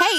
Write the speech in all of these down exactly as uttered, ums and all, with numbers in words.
Hey,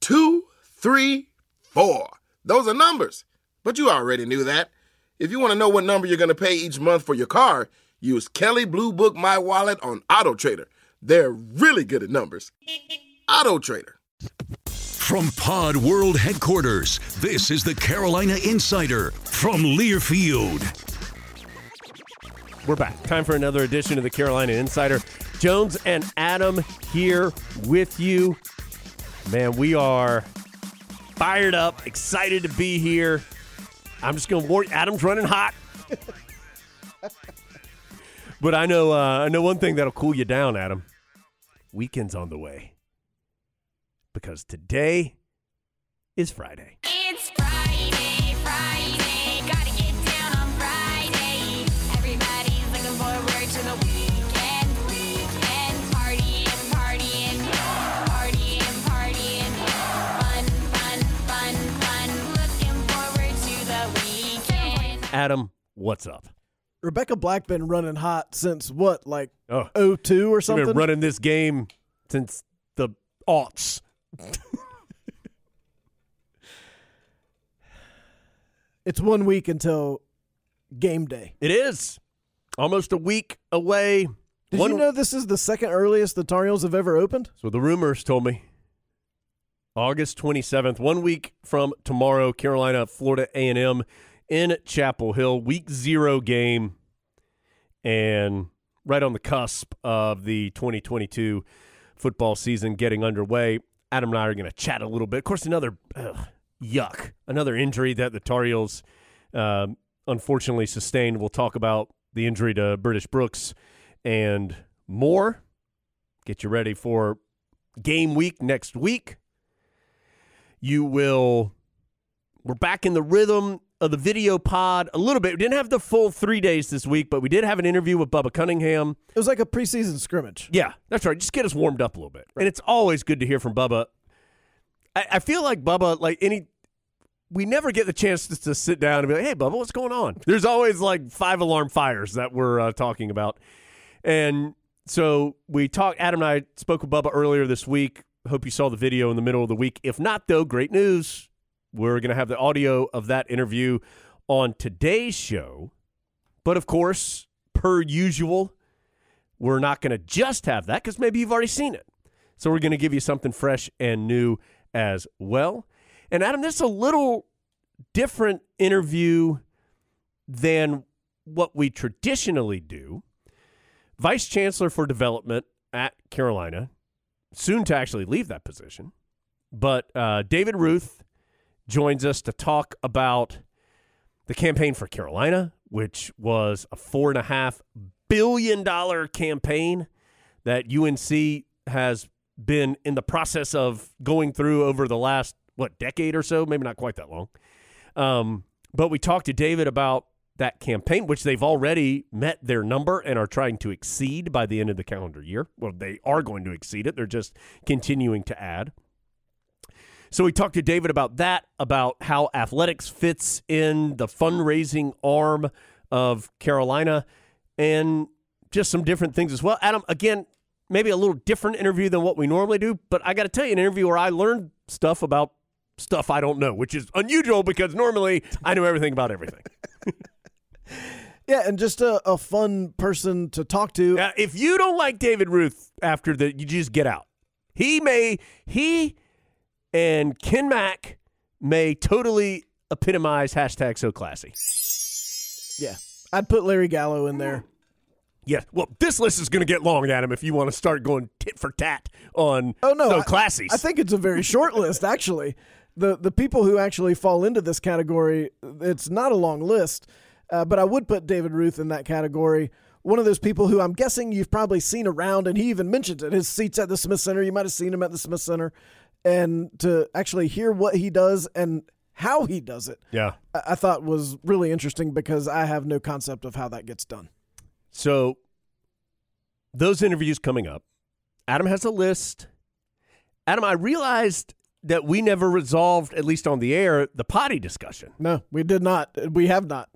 two, three, four. Those are numbers, but you already knew that. If you want to know what number you're going to pay each month for your car, use Kelly Blue Book My Wallet on AutoTrader. They're really good at numbers. AutoTrader. From Pod World Headquarters, this is the Carolina Insider from Learfield. We're back. Time for another edition of the Carolina Insider. Jones and Adam here with you. Man, we are fired up, excited to be here. I'm just going to warn you, Adam's running hot. But I know uh, I know one thing that'll cool you down, Adam. Weekend's on the way. Because today is Friday. It's Friday, Friday. Gotta get down on Friday. Everybody looking forward to the weekend. Weekend. Partying, partying. Adam, what's up? Rebecca Black been running hot since what, like oh. oh two or something? Been running this game since the aughts. It's one week until game day. It is. Almost a week away. Did one you know this is the second earliest the Tar Heels have ever opened? So the rumors told me. August twenty-seventh, one week from tomorrow, Carolina, Florida A and M. In Chapel Hill, week zero game, and right on the cusp of the twenty twenty-two football season getting underway. Adam and I are going to chat a little bit. Of course, another ugh, yuck, another injury that the Tar Heels um, unfortunately sustained. We'll talk about the injury to British Brooks and more. Get you ready for game week next week. You will, we're back in the rhythm of the video pod a little bit. We didn't have the full three days this week, but we did have an interview with Bubba Cunningham. It was like a preseason scrimmage. Yeah, that's right. Just get us warmed up a little bit. Right. And it's always good to hear from Bubba. I, I feel like Bubba, like any, we never get the chance to, to sit down and be like, hey, Bubba, what's going on? There's always like five alarm fires that we're uh, talking about. And so we talked, Adam and I spoke with Bubba earlier this week. Hope you saw the video in the middle of the week. If not, though, great news. We're going to have the audio of that interview on today's show. But, of course, per usual, we're not going to just have that because maybe you've already seen it. So we're going to give you something fresh and new as well. And, Adam, this is a little different interview than what we traditionally do. Vice Chancellor for Development at Carolina, soon to actually leave that position, but uh, David Routh joins us to talk about the campaign for Carolina, which was a four and a half billion dollar campaign that U N C has been in the process of going through over the last, what, decade or so? Maybe not quite that long. Um, but we talked to David about that campaign, which they've already met their number and are trying to exceed by the end of the calendar year. Well, they are going to exceed it. They're just continuing to add. So we talked to David about that, about how athletics fits in the fundraising arm of Carolina, and just some different things as well. Adam, again, maybe a little different interview than what we normally do, but I got to tell you, an interview where I learned stuff about stuff I don't know, which is unusual because normally I know everything about everything. Yeah, and just a, a fun person to talk to. Now, if you don't like David Routh after that, you just get out. He may, he and Ken Mack may totally epitomize hashtag so classy. Yeah, I'd put Larry Gallo in there. Yeah, well, this list is going to get long, Adam, if you want to start going tit for tat on oh, no, so classies. I, I think it's a very short list, actually. The the people who actually fall into this category, it's not a long list, uh, but I would put David Routh in that category. One of those people who I'm guessing you've probably seen around, and he even mentions it. His seat's at the Smith Center. You might have seen him at the Smith Center. And to actually hear what he does and how he does it, yeah, I, I thought was really interesting because I have no concept of how that gets done. So those interviews coming up, Adam has a list. Adam, I realized that we never resolved, at least on the air, the potty discussion. No, we did not. We have not.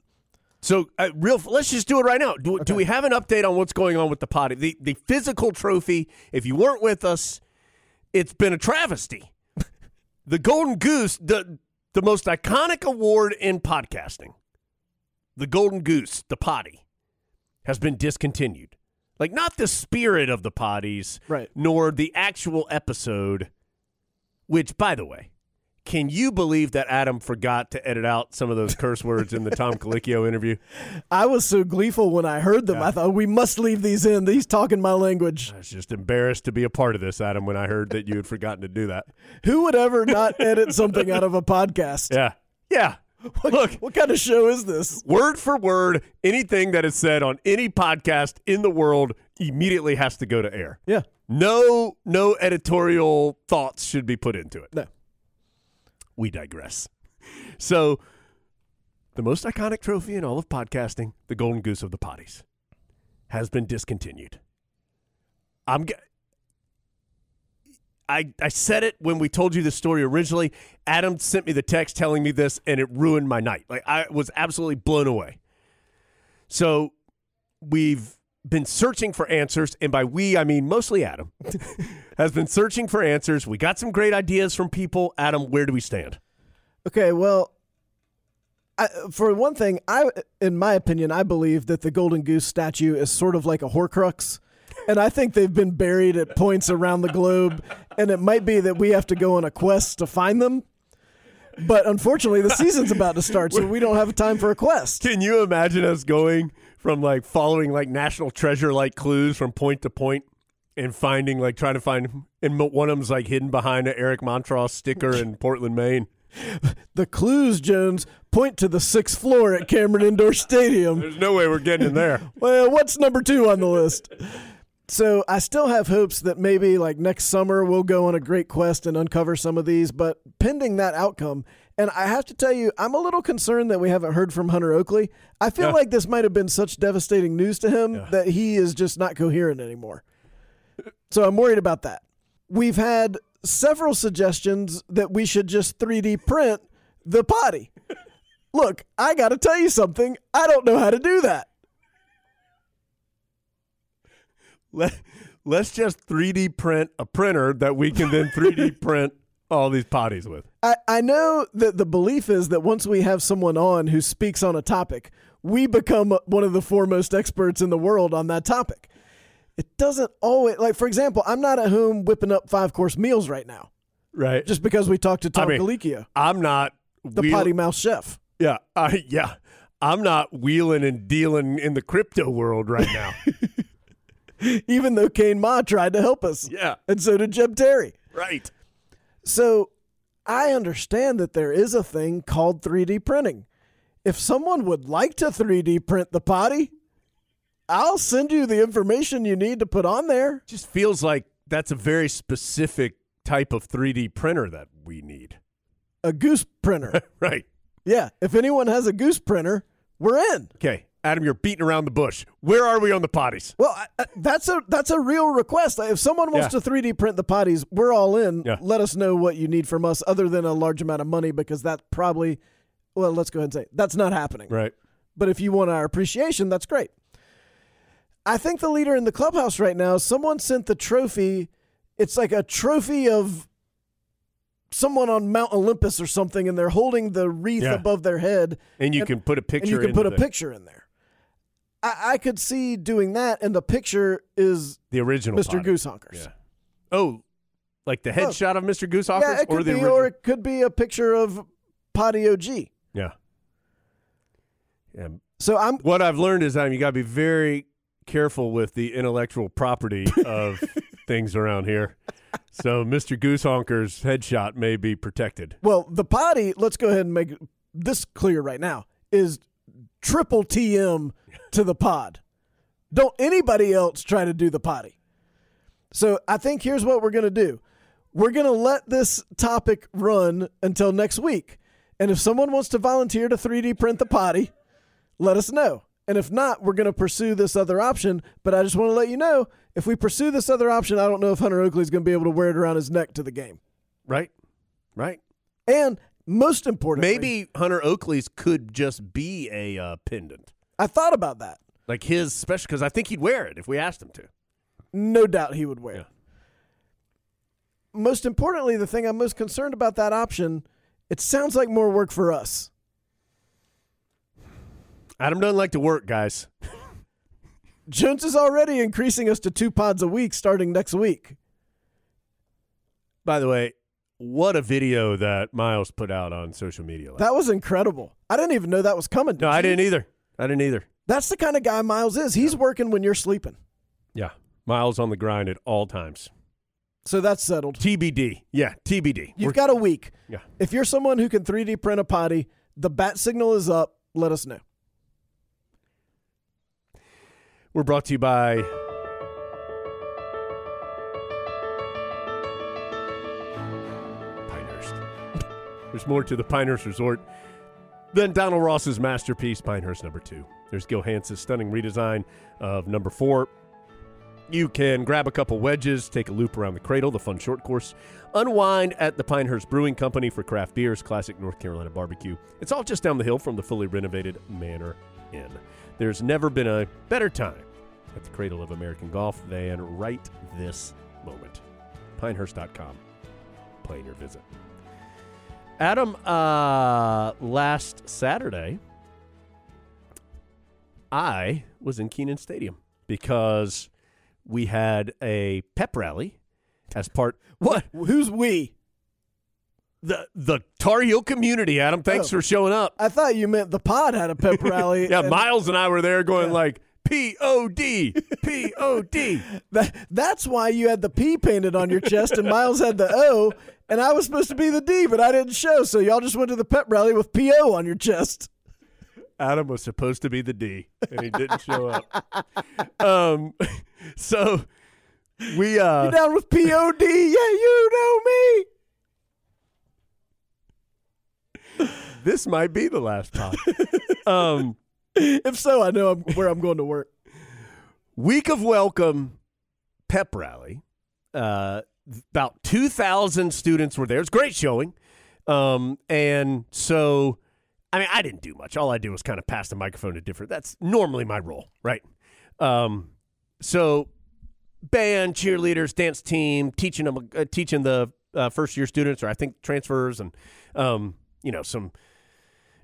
So uh, real, let's just do it right now. Do, okay. do we have an update on what's going on with the potty? The, the physical trophy, if you weren't with us, it's been a travesty. The Golden Goose, the the most iconic award in podcasting, the Golden Goose, the potty, has been discontinued. Like, not the spirit of the potties, right, nor the actual episode, which, by the way, can you believe that Adam forgot to edit out some of those curse words in the Tom Colicchio interview? I was so gleeful when I heard them. Yeah. I thought, we must leave these in. These talking my language. I was just embarrassed to be a part of this, Adam, when I heard that you had forgotten to do that. Who would ever not edit something out of a podcast? Yeah. Yeah. What, Look, what kind of show is this? Word for word, anything that is said on any podcast in the world immediately has to go to air. Yeah. No, no editorial thoughts should be put into it. No. We digress. So, the most iconic trophy in all of podcasting, the Golden Goose of the Potties, has been discontinued. I'm g- I, I said it when we told you the story originally. Adam sent me the text telling me this, and it ruined my night. Like, I was absolutely blown away. So we've been searching for answers, and by we, I mean mostly Adam, has been searching for answers. We got some great ideas from people. Adam, where do we stand? Okay, well, I, for one thing, I, in my opinion, I believe that the Golden Goose statue is sort of like a Horcrux. And I think they've been buried at points around the globe, and it might be that we have to go on a quest to find them. But unfortunately, the season's about to start, so we don't have time for a quest. Can you imagine us going from like following like national treasure like clues from point to point and finding like trying to find, and one of them's like hidden behind an Eric Montross sticker in Portland, Maine. The clues, Jones, point to the sixth floor at Cameron Indoor Stadium. There's no way we're getting in there. Well, what's number two on the list? So I still have hopes that maybe like next summer we'll go on a great quest and uncover some of these, but pending that outcome, and I have to tell you, I'm a little concerned that we haven't heard from Hunter Oakley. I feel yeah. like this might have been such devastating news to him yeah. that he is just not coherent anymore. So I'm worried about that. We've had several suggestions that we should just three D print the potty. Look, I got to tell you something. I don't know how to do that. Let, let's just three D print a printer that we can then three D print all these potties with. I, I know that the belief is that once we have someone on who speaks on a topic, we become one of the foremost experts in the world on that topic. It doesn't always, like, for example, I'm not at home whipping up five-course meals right now. Right. Just because we talked to Tom I mean, Colicchio. I'm not. The wheel- potty mouth chef. Yeah. I, yeah. I'm not wheeling and dealing in the crypto world right now. Even though Kane Ma tried to help us. Yeah. And so did Jeb Terry. Right. So I understand that there is a thing called three D printing. if someone would like to three D print the potty, I'll send you the information you need to put on there. Just feels like that's a very specific type of three D printer that we need. A goose printer. Right. Yeah. If anyone has a goose printer, we're in. Okay. Adam, you're beating around the bush. Where are we on the potties? Well, I, I, that's a that's a real request. If someone wants yeah. to three D print the potties, we're all in. Yeah. Let us know what you need from us other than a large amount of money, because that probably, well, let's go ahead and say it, that's not happening. Right. But if you want our appreciation, that's great. I think the leader in the clubhouse right now, someone sent the trophy. It's like a trophy of someone on Mount Olympus or something, and they're holding the wreath yeah. above their head. And you and, can put a picture in there. And you can put a the... picture in there. I, I could see doing that, and the picture is the original Mister Potty. Goosehonkers. Yeah. Oh, like the headshot oh. of Mister Goosehonkers? Yeah, it could or the be, original? Or it could be a picture of Potty O G. Yeah. yeah. So I'm. What I've learned is I'm. you got to be very careful with the intellectual property of things around here. So Mister Goosehonker's headshot may be protected. Well, the potty, let's go ahead and make this clear right now, is triple T M to the pod. Don't anybody else try to do the potty. So I think here's what we're going to do. We're going to let this topic run until next week. And if someone wants to volunteer to three D print the potty, let us know. And if not, we're going to pursue this other option. But I just want to let you know, if we pursue this other option, I don't know if Hunter Oakley's going to be able to wear it around his neck to the game. Right. Right. And most importantly, maybe Hunter Oakley's could just be a uh, pendant. I thought about that. Like his special, because I think he'd wear it if we asked him to. No doubt he would wear yeah. it. Most importantly, the thing I'm most concerned about that option, it sounds like more work for us. Adam doesn't like to work, guys. Jones is already increasing us to two pods a week starting next week. By the way, what a video that Miles put out on social media. That was incredible. I didn't even know that was coming. Did no, you? I didn't either. I didn't either. That's the kind of guy Miles is. He's yeah. working when you're sleeping. Yeah. Miles on the grind at all times. So that's settled. T B D. Yeah, T B D. You've We're, got a week. Yeah. If you're someone who can three D print a potty, the bat signal is up. Let us know. We're brought to you by Pinehurst. There's more to the Pinehurst Resort than Donald Ross's masterpiece, Pinehurst number two. There's Gil Hance's stunning redesign of number four. You can grab a couple wedges, take a loop around the cradle, the fun short course, unwind at the Pinehurst Brewing Company for craft beers, classic North Carolina barbecue. It's all just down the hill from the fully renovated Manor Inn. There's never been a better time at the cradle of American golf than right this moment. Pinehurst dot com. Plan your visit. Adam, uh, last Saturday, I was in Kenan Stadium because we had a pep rally as part. What? Who's we? The the Tar Heel community, Adam. Thanks oh, for showing up. I thought you meant the pod had a pep rally. yeah, and Miles and I were there going yeah. like, P O D, P O D. That, that's why you had the P painted on your chest and Miles had the O, and I was supposed to be the D, but I didn't show, so y'all just went to the pep rally with P O on your chest. Adam was supposed to be the D, and he didn't show up. Um, so we... Uh, You're down with P O D? Yeah, you know me. This might be the last time. Um, if so, I know I'm, where I'm going to work. Week of Welcome pep rally. Uh, about two thousand students were there. It's great showing. Um, and so, I mean, I didn't do much. All I did was kind of pass the microphone to different. That's normally my role, right? Um, so, band, cheerleaders, dance team, teaching them, uh, teaching the uh, first-year students, or I think transfers, and um, – you know, some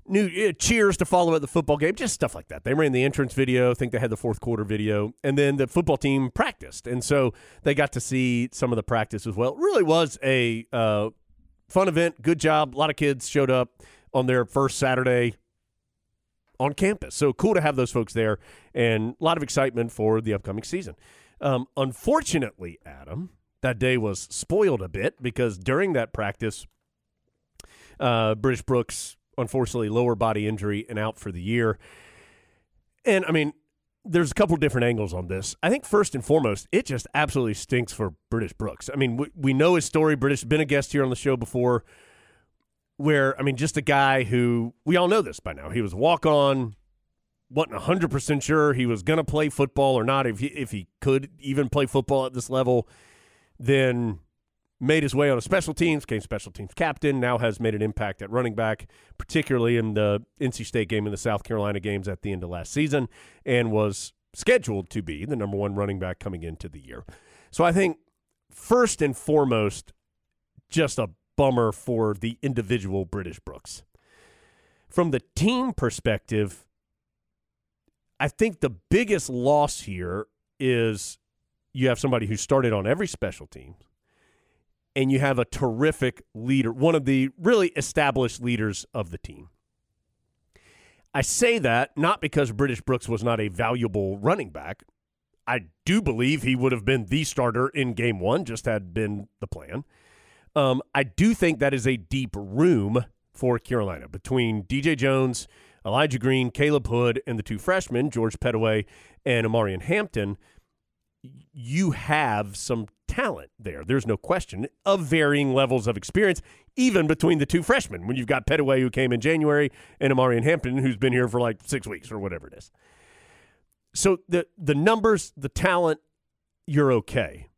new uh, cheers to follow at the football game, just stuff like that. They ran the entrance video. I think they had the fourth quarter video. And then the football team practiced. And so they got to see some of the practice as well. It really was a uh, fun event. Good job. A lot of kids showed up on their first Saturday on campus. So cool to have those folks there and a lot of excitement for the upcoming season. Um, unfortunately, Adam, that day was spoiled a bit because during that practice, Uh, British Brooks unfortunately, lower body injury and out for the year. And, I mean, there's a couple different angles on this. I think first and foremost, it just absolutely stinks for British Brooks. I mean, we, we know his story. British has been a guest here on the show before where, I mean, just a guy who we all know this by now. He was a walk-on, wasn't one hundred percent sure he was going to play football or not, if he, if he could even play football at this level, then made his way on a special teams, became special teams captain, now has made an impact at running back, particularly in the N C State game and the South Carolina games at the end of last season, and was scheduled to be the number one running back coming into the year. So I think first and foremost, just a bummer for the individual British Brooks. From the team perspective, I think the biggest loss here is you have somebody who started on every special team, and you have a terrific leader, one of the really established leaders of the team. I say that not because British Brooks was not a valuable running back. I do believe he would have been the starter in game one, just had been the plan. Um, I do think that is a deep room for Carolina between D J Jones, Elijah Green, Caleb Hood, and the two freshmen, George Pettaway and Amarian Hampton. You have some talent there. There's no question of varying levels of experience, even between the two freshmen, when you've got Pettaway, who came in January, and Amarian Hampton, who's been here for like six weeks or whatever it is. So the the numbers, the talent, you're okay.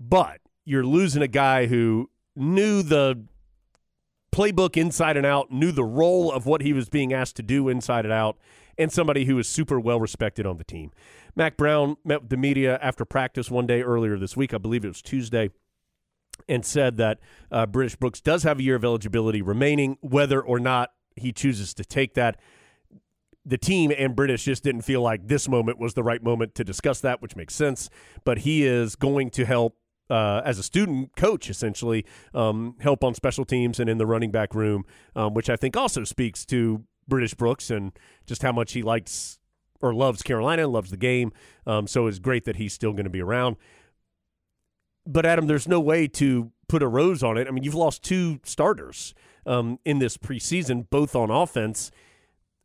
But you're losing a guy who knew the playbook inside and out, knew the role of what he was being asked to do inside and out, and somebody who is super well-respected on the team. Mac Brown met with the media after practice one day earlier this week, I believe it was Tuesday, and said that uh, British Brooks does have a year of eligibility remaining, whether or not he chooses to take that. The team and British just didn't feel like this moment was the right moment to discuss that, which makes sense, but he is going to help Uh, as a student coach, essentially, um, help on special teams and in the running back room, um, which I think also speaks to British Brooks and just how much he likes or loves Carolina and loves the game. Um, so it's great that he's still going to be around. But, Adam, there's no way to put a rose on it. I mean, you've lost two starters um, in this preseason, both on offense.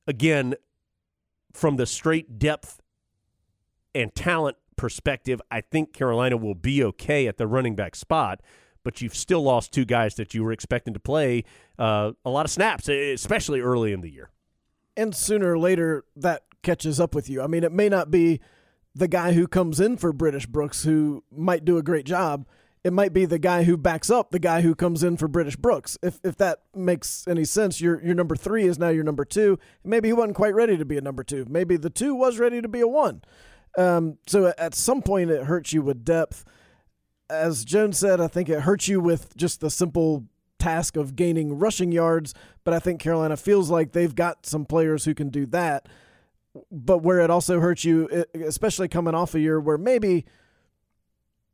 Again, from the straight depth and talent perspective, I think Carolina will be okay at the running back spot, but you've still lost two guys that you were expecting to play uh, a lot of snaps, especially early in the year. And sooner or later, that catches up with you. I mean, it may not be the guy who comes in for British Brooks who might do a great job. It might be the guy who backs up the guy who comes in for British Brooks. If if that makes any sense, your your number three is now your number two. Maybe he wasn't quite ready to be a number two. Maybe the two was ready to be a one. Um, so at some point it hurts you with depth. As Jones said, I think it hurts you with just the simple task of gaining rushing yards, but I think Carolina feels like they've got some players who can do that. But where it also hurts you, especially coming off a year where maybe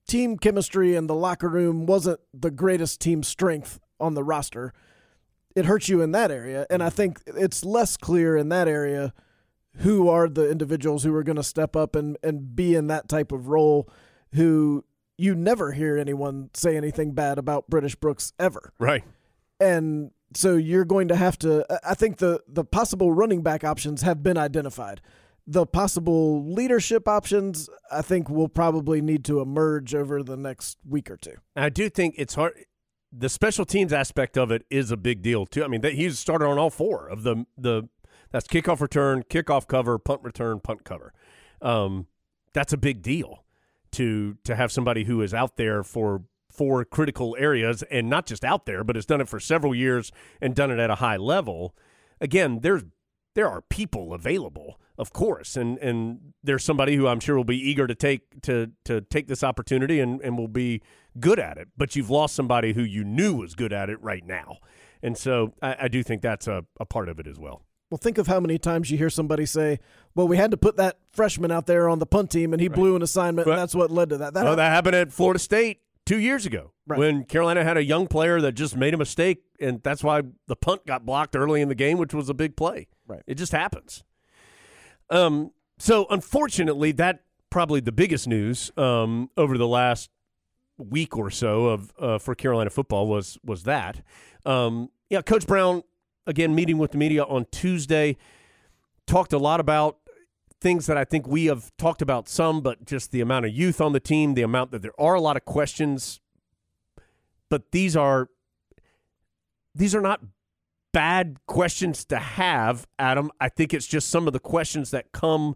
team chemistry in the locker room wasn't the greatest team strength on the roster, it hurts you in that area. And I think it's less clear in that area who are the individuals who are going to step up and, and be in that type of role, who you never hear anyone say anything bad about British Brooks ever. Right. And so you're going to have to, I think the, the possible running back options have been identified. The possible leadership options, I think, will probably need to emerge over the next week or two. I do think it's hard. The special teams aspect of it is a big deal too. I mean, he's started on all four of the, the, That's kickoff return, kickoff cover, punt return, punt cover. Um, that's a big deal to to have somebody who is out there for four critical areas, and not just out there, but has done it for several years and done it at a high level. Again, there's there are people available, of course, and and there's somebody who I'm sure will be eager to take to to take this opportunity and, and will be good at it. But you've lost somebody who you knew was good at it right now. And so I, I do think that's a, a part of it as well. Well, think of how many times you hear somebody say, well, we had to put that freshman out there on the punt team, and he right. blew an assignment, and that's what led to that. That, well, happened. that happened at Florida State two years ago right. when Carolina had a young player that just made a mistake, and that's why the punt got blocked early in the game, which was a big play. Right. It just happens. Um. So, unfortunately, that probably the biggest news um, over the last week or so of uh, for Carolina football was was that. Um. Yeah, Coach Brown again, meeting with the media on Tuesday. Talked a lot about things that I think we have talked about some, but just the amount of youth on the team, the amount that there are a lot of questions. But these are these are not bad questions to have, Adam. I think it's just some of the questions that come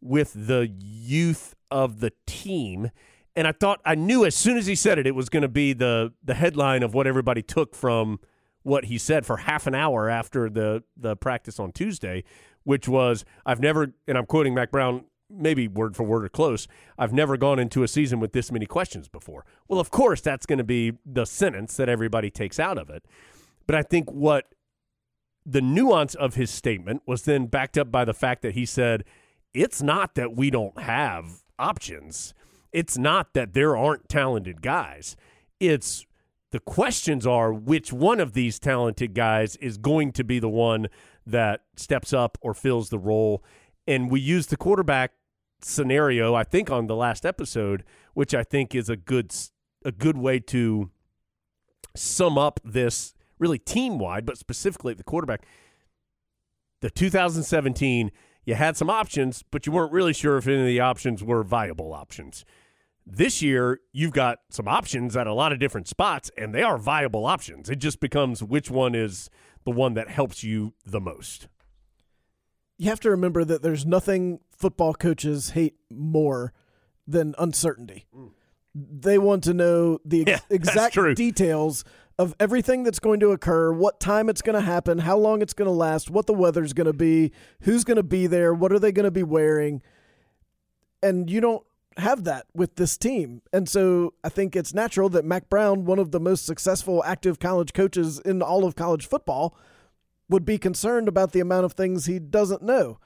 with the youth of the team. And I thought, I knew as soon as he said it, it was going to be the the headline of what everybody took from what he said for half an hour after the, the practice on Tuesday, which was, I've never, and I'm quoting Mac Brown, maybe word for word or close, I've never gone into a season with this many questions before. Well, of course, that's going to be the sentence that everybody takes out of it. But I think what the nuance of his statement was then backed up by the fact that he said, it's not that we don't have options. It's not that there aren't talented guys. It's the questions are which one of these talented guys is going to be the one that steps up or fills the role. And we used the quarterback scenario, I think, on the last episode, which I think is a good a good way to sum up this really team-wide, but specifically at the quarterback. The two thousand seventeen, you had some options, but you weren't really sure if any of the options were viable options. This year, you've got some options at a lot of different spots, and they are viable options. It just becomes which one is the one that helps you the most. You have to remember that there's nothing football coaches hate more than uncertainty. Mm. They want to know the ex- yeah, exact details of everything that's going to occur, what time it's going to happen, how long it's going to last, what the weather's going to be, who's going to be there, what are they going to be wearing. And you don't have that with this team. And so I think it's natural that Mac Brown, one of the most successful active college coaches in all of college football, would be concerned about the amount of things he doesn't know.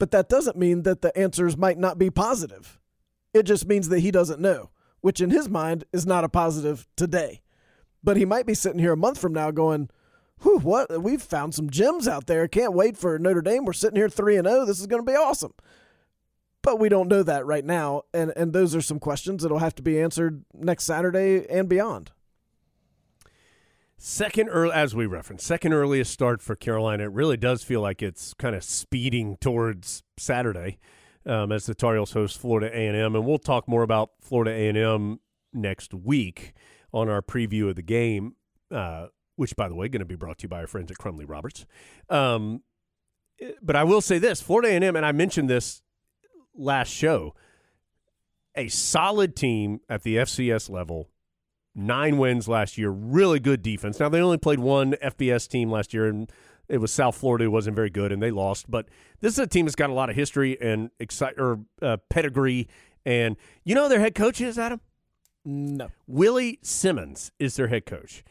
But that doesn't mean that the answers might not be positive. It just means that he doesn't know, which in his mind is not a positive today. But he might be sitting here a month from now going, whew, what? We've found some gems out there. Can't wait for Notre Dame. We're sitting here three and oh. This is going to be awesome. But we don't know that right now, and, and those are some questions that will have to be answered next Saturday and beyond. Second, early, as we referenced, second earliest start for Carolina. It really does feel like it's kind of speeding towards Saturday um, as the Tar Heels host Florida A and M. And we'll talk more about Florida A and M next week on our preview of the game, uh, which, by the way, going to be brought to you by our friends at Crumley Roberts. Um, but I will say this, Florida A and M, and I mentioned this last show, a solid team at the F C S level, nine wins last year, really good defense. Now, they only played one F B S team last year, and it was South Florida who wasn't very good, and they lost. But this is a team that's got a lot of history and exci- or uh, pedigree. And you know their head coach is, Adam? No. Willie Simmons is their head coach.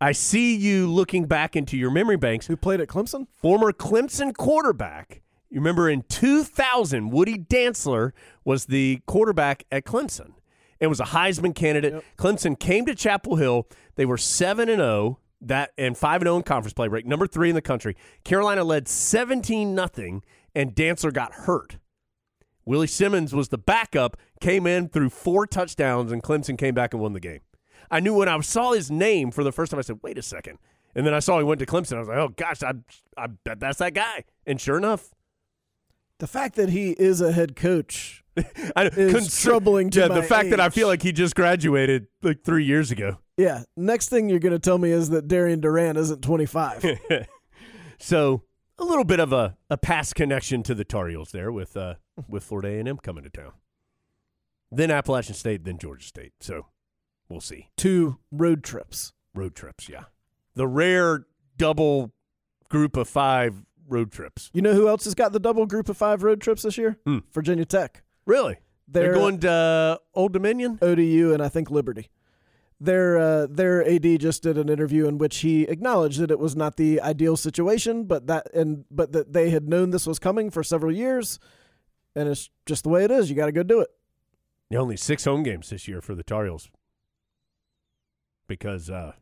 I see you looking back into your memory banks. Who played at Clemson? Former Clemson quarterback. You remember in two thousand, Woody Dantzler was the quarterback at Clemson and was a Heisman candidate. Yep. Clemson came to Chapel Hill. They were seven and oh that and five and oh in conference play, ranked number three in the country. Carolina led seventeen nothing, and Dantzler got hurt. Willie Simmons was the backup, came in, threw four touchdowns, and Clemson came back and won the game. I knew when I saw his name for the first time, I said, wait a second. And then I saw he went to Clemson. I was like, oh, gosh, I, I bet that's that guy. And sure enough. The fact that he is a head coach I, is cons- troubling to yeah, my the fact age. That I feel like he just graduated like three years ago. Yeah. Next thing you're going to tell me is that Darian Duran isn't twenty-five. So a little bit of a, a past connection to the Tar Heels there with uh, with Florida A and M coming to town. Then Appalachian State, then Georgia State. So we'll see. Two road trips. Road trips, yeah. The rare double group of five road trips. You know who else has got the double group of five road trips this year? Hmm. Virginia Tech. Really? They're, they're going to uh, Old Dominion? O D U and I think Liberty. Their uh, their A D just did an interview in which he acknowledged that it was not the ideal situation, but that and but that they had known this was coming for several years, and it's just the way it is. You got to go do it. Yeah, only six home games this year for the Tar Heels because uh,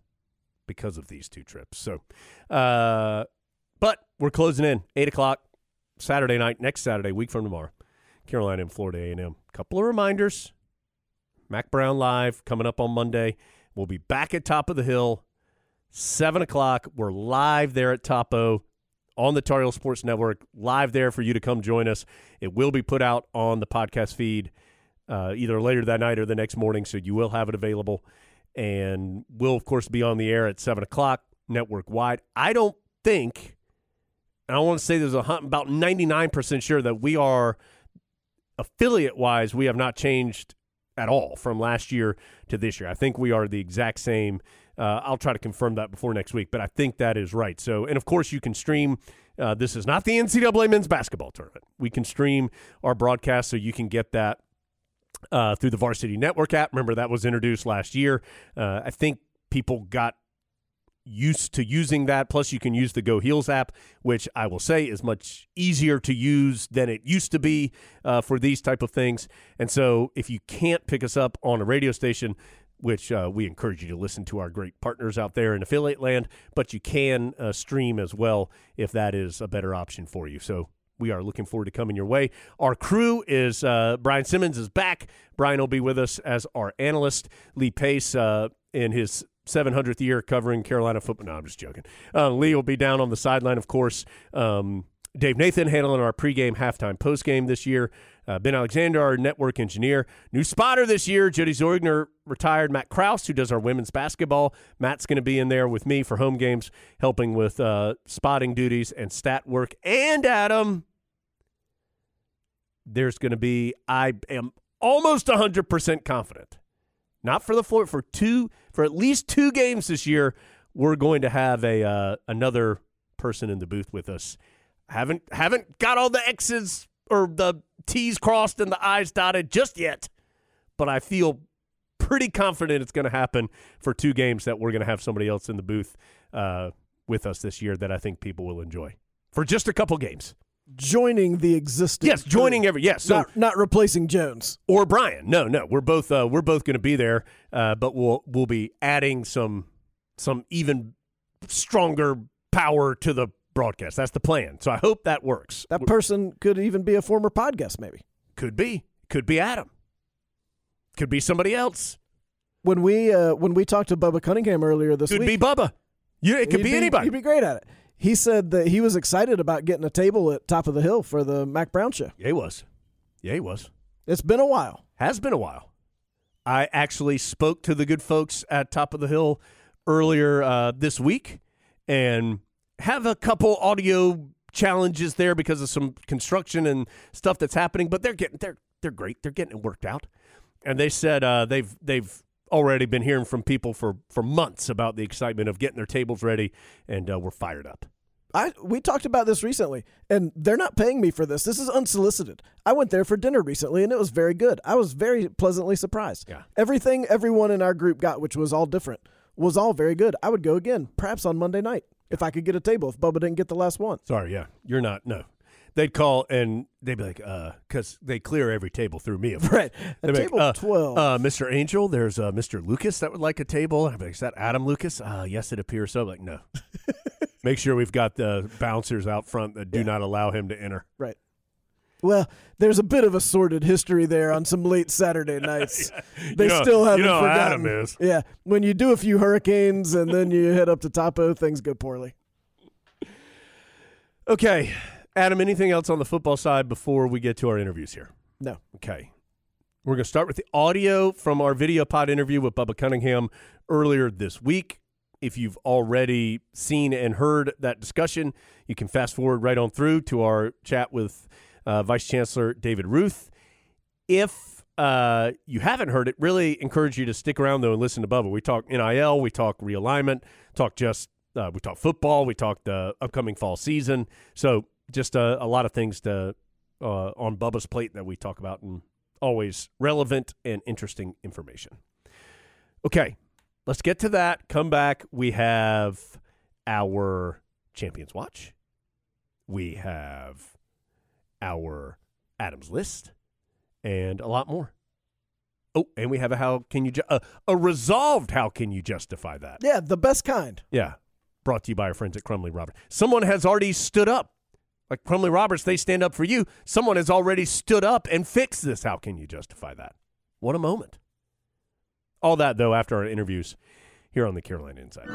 because of these two trips. So, uh, but we're closing in eight o'clock Saturday night. Next Saturday, week from tomorrow, Carolina and Florida A and M. Couple of reminders. Mac Brown Live coming up on Monday. We'll be back at Top of the Hill seven o'clock. We're live there at Topo on the Tar Heel Sports Network, live there for you to come join us. It will be put out on the podcast feed uh, either later that night or the next morning, so you will have it available. And we'll, of course, be on the air at seven o'clock network-wide. I don't think, and I want to say there's a, about ninety-nine percent sure that we are affiliate-wise, we have not changed at all from last year to this year. I think we are the exact same. Uh, I'll try to confirm that before next week, but I think that is right. So, and of course, you can stream. Uh, this is not the N C double A men's basketball tournament. We can stream our broadcast, so you can get that uh, through the Varsity Network app. Remember, that was introduced last year. Uh, I think people got used to using that. Plus, you can use the Go Heels app, which I will say is much easier to use than it used to be uh, for these type of things. And so if you can't pick us up on a radio station, which uh, we encourage you to listen to our great partners out there in affiliate land, but you can uh, stream as well if that is a better option for you. So we are looking forward to coming your way. Our crew is uh, Brian Simmons is back. Brian will be with us as our analyst. Lee Pace uh, in his seven hundredth year covering Carolina football. No, I'm just joking. Uh, Lee will be down on the sideline, of course. Um, Dave Nathan handling our pregame, halftime, postgame this year. Uh, Ben Alexander, our network engineer. New spotter this year, Jody Zorgner retired. Matt Krause, who does our women's basketball. Matt's going to be in there with me for home games, helping with uh, spotting duties and stat work. And Adam, there's going to be, I am almost one hundred percent confident, not for the floor, for two, for at least two games this year, we're going to have a uh, another person in the booth with us. Haven't haven't got all the X's or the T's crossed and the I's dotted just yet, but I feel pretty confident it's going to happen for two games that we're going to have somebody else in the booth uh, with us this year that I think people will enjoy for just a couple games. Joining the existing, yes, joining group. every yes, so not, not replacing Jones or Brian. No, no, we're both uh, we're both going to be there, uh, but we'll we'll be adding some some even stronger power to the broadcast. That's the plan. So I hope that works. That person could even be a former podcast, maybe. Could be. Could be Adam. Could be somebody else. When we uh, when we talked to Bubba Cunningham earlier this could week, could be Bubba. You, it could be, be anybody. He'd be great at it. He said that he was excited about getting a table at Top of the Hill for the Mac Brown show. Yeah, he was. Yeah, he was. It's been a while. Has been a while. I actually spoke to the good folks at Top of the Hill earlier uh, this week, and have a couple audio challenges there because of some construction and stuff that's happening, but they're getting they're they're great. They're getting it worked out. And they said uh, they've they've already been hearing from people for, for months about the excitement of getting their tables ready, and uh, we're fired up. I we talked about this recently, and they're not paying me for this. This is unsolicited. I went there for dinner recently, and it was very good. I was very pleasantly surprised. Yeah. Everything everyone in our group got, which was all different, was all very good. I would go again, perhaps on Monday night. If I could get a table, if Bubba didn't get the last one. Sorry, yeah. You're not, no. They'd call, and they'd be like, uh, because they clear every table through me. Right. They'd be table like, uh, twelve. Uh, Mister Angel, there's uh, Mister Lucas that would like a table. I'd be like, is that Adam Lucas? Uh, yes, it appears so. I'm like, no. Make sure we've got the bouncers out front that do yeah. not allow him to enter. Right. Well, there's a bit of a sordid history there on some late Saturday nights. yeah. They you know, still haven't you know forgotten. How Adam is. Yeah, when you do a few hurricanes and then you head up to Topo, things go poorly. Okay, Adam, anything else on the football side before we get to our interviews here? No. Okay. We're going to start with the audio from our video pod interview with Bubba Cunningham earlier this week. If you've already seen and heard that discussion, you can fast forward right on through to our chat with Uh, Vice Chancellor David Routh. If uh, you haven't heard it, really encourage you to stick around, though, and listen to Bubba. We talk N I L, we talk realignment, talk just uh, we talk football, we talk the upcoming fall season. So just uh, a lot of things to uh, on Bubba's plate that we talk about, and always relevant and interesting information. Okay, let's get to that. Come back. We have our Champions Watch. We have our Adams List, and a lot more. Oh, and we have a how can you ju- uh, a resolved how can you justify that? Yeah, the best kind. Yeah, brought to you by our friends at Crumley Roberts. Someone has already stood up, like Crumley Roberts. They stand up for you. Someone has already stood up and fixed this. How can you justify that? What a moment! All that though after our interviews here on the Carolina Insider.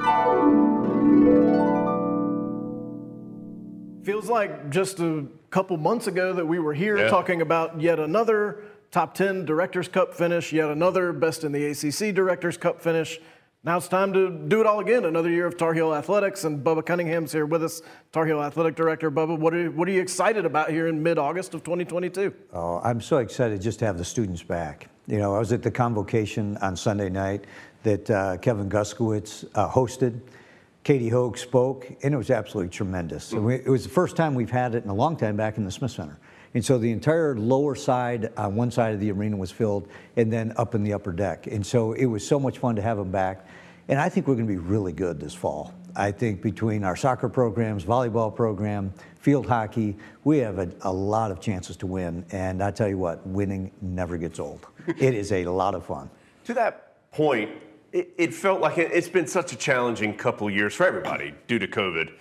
Feels like just a couple months ago that we were here yeah. talking about yet another top ten Directors' Cup finish, yet another best in the A C C Directors' Cup finish. Now it's time to do it all again. Another year of Tar Heel athletics, and Bubba Cunningham's here with us, Tar Heel athletic director. Bubba, what are you, what are you excited about here in mid-August of twenty twenty-two? Oh, I'm so excited just to have the students back. You know, I was at the convocation on Sunday night that uh, Kevin Guskowitz uh, hosted. Katie Hogue spoke, and it was absolutely tremendous. So we, it was the first time we've had it in a long time back in the Smith Center. And so the entire lower side on one side of the arena was filled, and then up in the upper deck. And so it was so much fun to have them back. And I think we're going to be really good this fall. I think between our soccer programs, volleyball program, field hockey, we have a, a lot of chances to win. And I tell you what, winning never gets old. It is a lot of fun. To that point, it felt like it's been such a challenging couple of years for everybody due to COVID.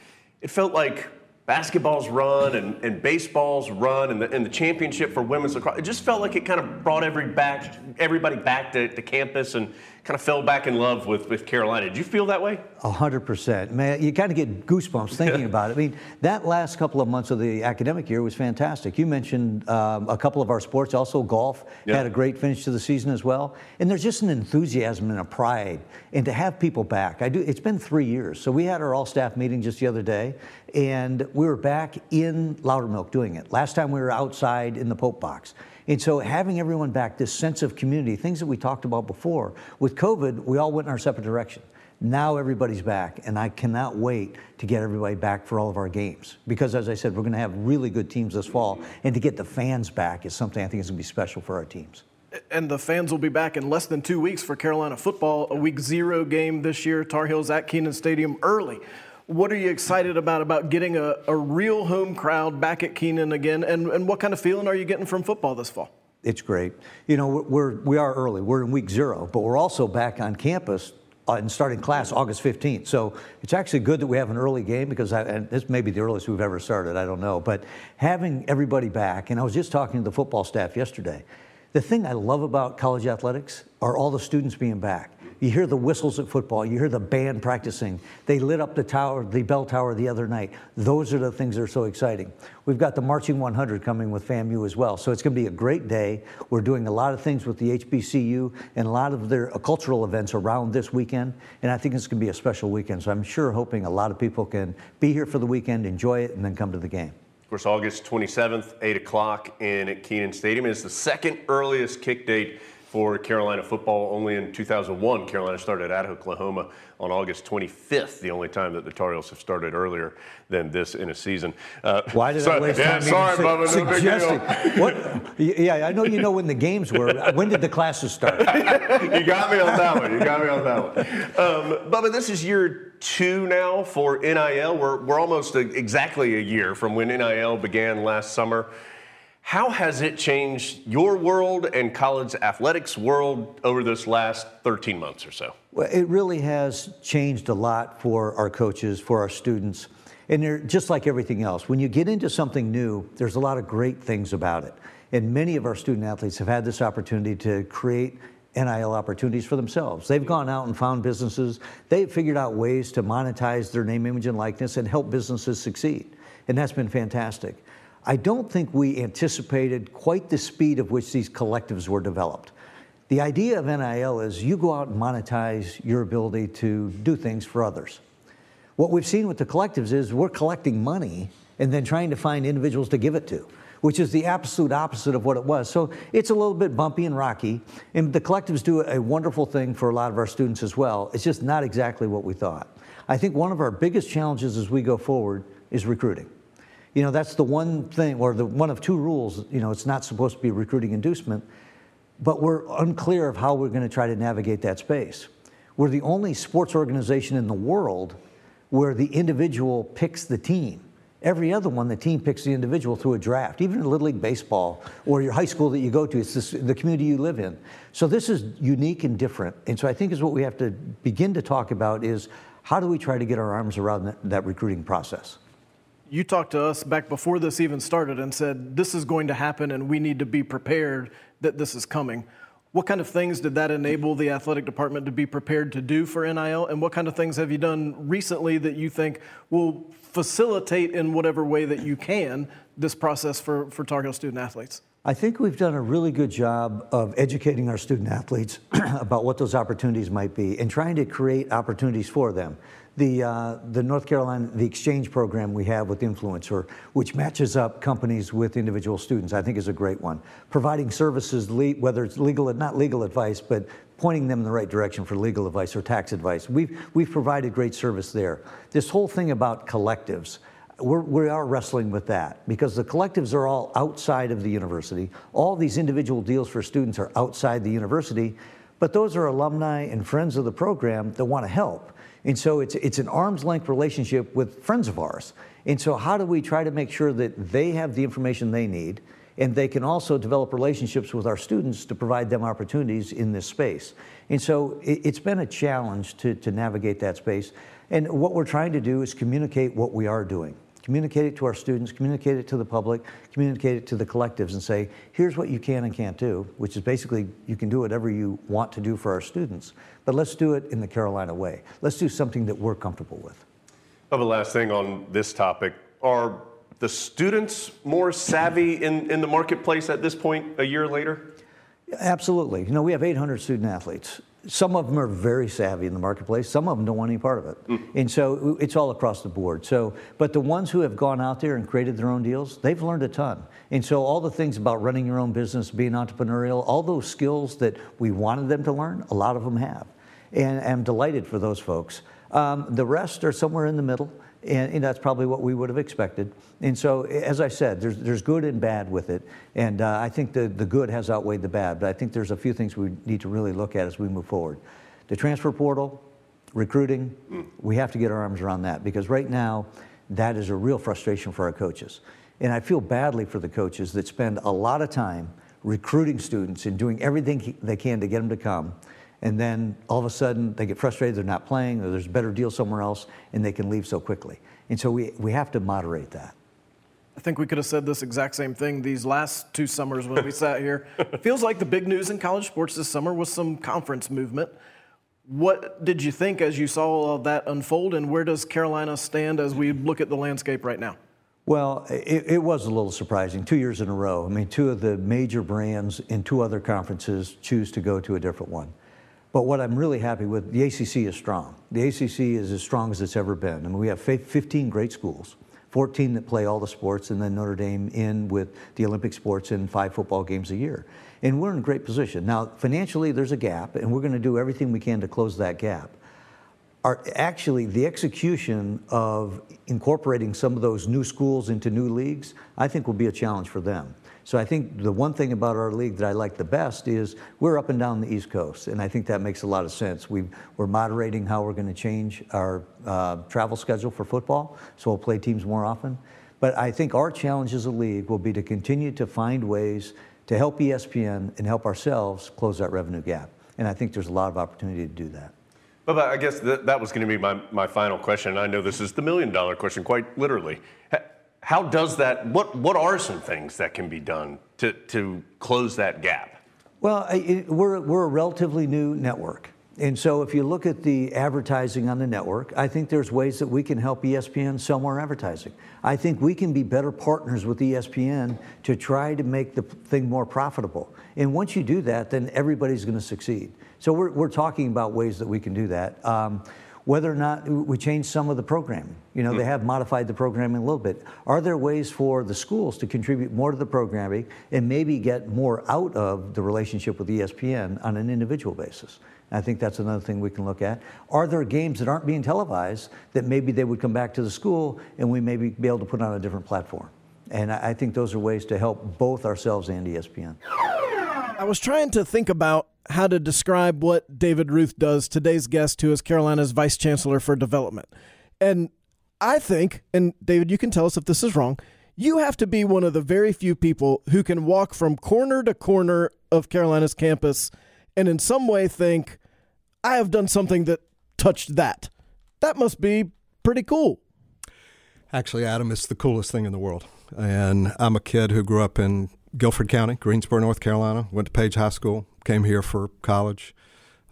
It felt like basketball's run and, and baseball's run and the, and the championship for women's lacrosse. It just felt like it kind of brought every back, everybody back to, to campus and kind of fell back in love with, with Carolina. Did you feel that way? A hundred percent. Man, you kind of get goosebumps thinking about it. I mean, that last couple of months of the academic year was fantastic. You mentioned um, a couple of our sports, also golf, yeah. had a great finish to the season as well. And there's just an enthusiasm and a pride. And to have people back, I do. It's been three years. So we had our all-staff meeting just the other day, and we were back in Loudermilk doing it. Last time we were outside in the Pope box. And so having everyone back, this sense of community, things that we talked about before, with COVID, we all went in our separate direction. Now everybody's back, and I cannot wait to get everybody back for all of our games. Because as I said, we're gonna have really good teams this fall, and to get the fans back is something I think is gonna be special for our teams. And the fans will be back in less than two weeks for Carolina football, a week zero game this year, Tar Heels at Kenan Stadium early. What are you excited about, about getting a, a real home crowd back at Kenan again, and, and what kind of feeling are you getting from football this fall? It's great. You know, we're, we are early. We're in week zero, but we're also back on campus and starting class August fifteenth. So it's actually good that we have an early game, because I, and this may be the earliest we've ever started. I don't know. But having everybody back, and I was just talking to the football staff yesterday, the thing I love about college athletics are all the students being back. You hear the whistles at football. You hear the band practicing. They lit up the tower, the bell tower the other night. Those are the things that are so exciting. We've got the Marching one hundred coming with FAMU as well. So it's going to be a great day. We're doing a lot of things with the H B C U and a lot of their cultural events around this weekend. And I think it's going to be a special weekend. So I'm sure hoping a lot of people can be here for the weekend, enjoy it, and then come to the game. Of course, August twenty-seventh, eight o'clock in at Kenan Stadium. It's the second earliest kick date for Carolina football. Only in two thousand one, Carolina started at Oklahoma on August twenty-fifth, the only time that the Tar Heels have started earlier than this in a season. Uh, Why did so, I waste yeah, time sorry, su- Bubba, suggesting? No big deal. Yeah, I know you know when the games were. When did the classes start? You got me on that one. You got me on that one. Um, Bubba, this is year two now for N I L. We're, we're almost a, exactly a year from when N I L began last summer. How has it changed your world and college athletics world over this last thirteen months or so? Well, it really has changed a lot for our coaches, for our students. And they're just like everything else. When you get into something new, there's a lot of great things about it. And many of our student athletes have had this opportunity to create N I L opportunities for themselves. They've gone out and found businesses. They've figured out ways to monetize their name, image, and likeness and help businesses succeed. And that's been fantastic. I don't think we anticipated quite the speed of which these collectives were developed. The idea of N I L is you go out and monetize your ability to do things for others. What we've seen with the collectives is we're collecting money and then trying to find individuals to give it to, which is the absolute opposite of what it was. So it's a little bit bumpy and rocky, and the collectives do a wonderful thing for a lot of our students as well. It's just not exactly what we thought. I think one of our biggest challenges as we go forward is recruiting. You know, that's the one thing, or the one of two rules, you know, it's not supposed to be recruiting inducement, but we're unclear of how we're going to try to navigate that space. We're the only sports organization in the world where the individual picks the team. Every other one, the team picks the individual through a draft, even in Little League Baseball or your high school that you go to. It's this, the community you live in. So this is unique and different. And so I think is what we have to begin to talk about is how do we try to get our arms around that, that recruiting process? You talked to us back before this even started and said, this is going to happen and we need to be prepared that this is coming. What kind of things did that enable the athletic department to be prepared to do for N I L? And what kind of things have you done recently that you think will facilitate in whatever way that you can this process for, for Tar Heel student athletes? I think we've done a really good job of educating our student athletes about what those opportunities might be and trying to create opportunities for them. The, uh, the North Carolina, the exchange program we have with Influencer, which matches up companies with individual students, I think is a great one. Providing services, le- whether it's legal, not legal advice, but pointing them in the right direction for legal advice or tax advice. We've, we've provided great service there. This whole thing about collectives, We're, we are wrestling with that because the collectives are all outside of the university. All these individual deals for students are outside the university, but those are alumni and friends of the program that want to help. And so it's, it's an arm's length relationship with friends of ours. And so how do we try to make sure that they have the information they need and they can also develop relationships with our students to provide them opportunities in this space? And so it, it's been a challenge to, to navigate that space. And what we're trying to do is communicate what we are doing. Communicate it to our students, communicate it to the public, communicate it to the collectives and say, here's what you can and can't do, which is basically you can do whatever you want to do for our students, but let's do it in the Carolina way. Let's do something that we're comfortable with. Well, the last thing on this topic, are the students more savvy in, in the marketplace at this point a year later? Absolutely. You know, we have eight hundred student athletes. Some of them are very savvy in the marketplace. Some of them don't want any part of it. Mm. And so it's all across the board. So, but the ones who have gone out there and created their own deals, they've learned a ton. And so all the things about running your own business, being entrepreneurial, all those skills that we wanted them to learn, a lot of them have. And I'm delighted for those folks. Um, the rest are somewhere in the middle. And, and that's probably what we would have expected. And so, as I said, there's there's good and bad with it. And uh, I think the, the good has outweighed the bad. But I think there's a few things we need to really look at as we move forward. The transfer portal, recruiting, mm. we have to get our arms around that. Because right now, that is a real frustration for our coaches. And I feel badly for the coaches that spend a lot of time recruiting students and doing everything they can to get them to come. And then all of a sudden they get frustrated, they're not playing, or there's a better deal somewhere else, and they can leave so quickly. And so we, we have to moderate that. I think we could have said this exact same thing these last two summers when we sat here. It feels like the big news in college sports this summer was some conference movement. What did you think as you saw all that unfold, and where does Carolina stand as we look at the landscape right now? Well, it, it was a little surprising, two years in a row. I mean, two of the major brands in two other conferences choose to go to a different one. But what I'm really happy with, the A C C is strong. The A C C is as strong as it's ever been. I mean, we have fifteen great schools, fourteen that play all the sports, and then Notre Dame in with the Olympic sports and five football games a year. And we're in a great position. Now, financially, there's a gap, and we're going to do everything we can to close that gap. Our, actually, the execution of incorporating some of those new schools into new leagues, I think will be a challenge for them. So I think the one thing about our league that I like the best is we're up and down the East Coast, and I think that makes a lot of sense. We've, we're moderating how we're going to change our uh, travel schedule for football, so we'll play teams more often. But I think our challenge as a league will be to continue to find ways to help E S P N and help ourselves close that revenue gap, and I think there's a lot of opportunity to do that. Bubba, I guess th- that was going to be my, my final question, and I know this is the million-dollar question, quite literally. How does that, what, what are some things that can be done to, to close that gap? Well, it, we're, we're a relatively new network. And so if you look at the advertising on the network, I think there's ways that we can help E S P N sell more advertising. I think we can be better partners with E S P N to try to make the thing more profitable. And once you do that, then everybody's going to succeed. So we're, we're talking about ways that we can do that. Um, Whether or not we change some of the programming. You know, mm. they have modified the programming a little bit. Are there ways for the schools to contribute more to the programming and maybe get more out of the relationship with E S P N on an individual basis? And I think that's another thing we can look at. Are there games that aren't being televised that maybe they would come back to the school and we maybe be able to put on a different platform? And I think those are ways to help both ourselves and E S P N. I was trying to think about how to describe what David Routh does, today's guest, who is Carolina's Vice Chancellor for Development. And I think, and David, you can tell us if this is wrong, you have to be one of the very few people who can walk from corner to corner of Carolina's campus and in some way think, I have done something that touched that. That must be pretty cool. Actually, Adam, it's the coolest thing in the world. And I'm a kid who grew up in Guilford County, Greensboro, North Carolina, went to Page High School, came here for college.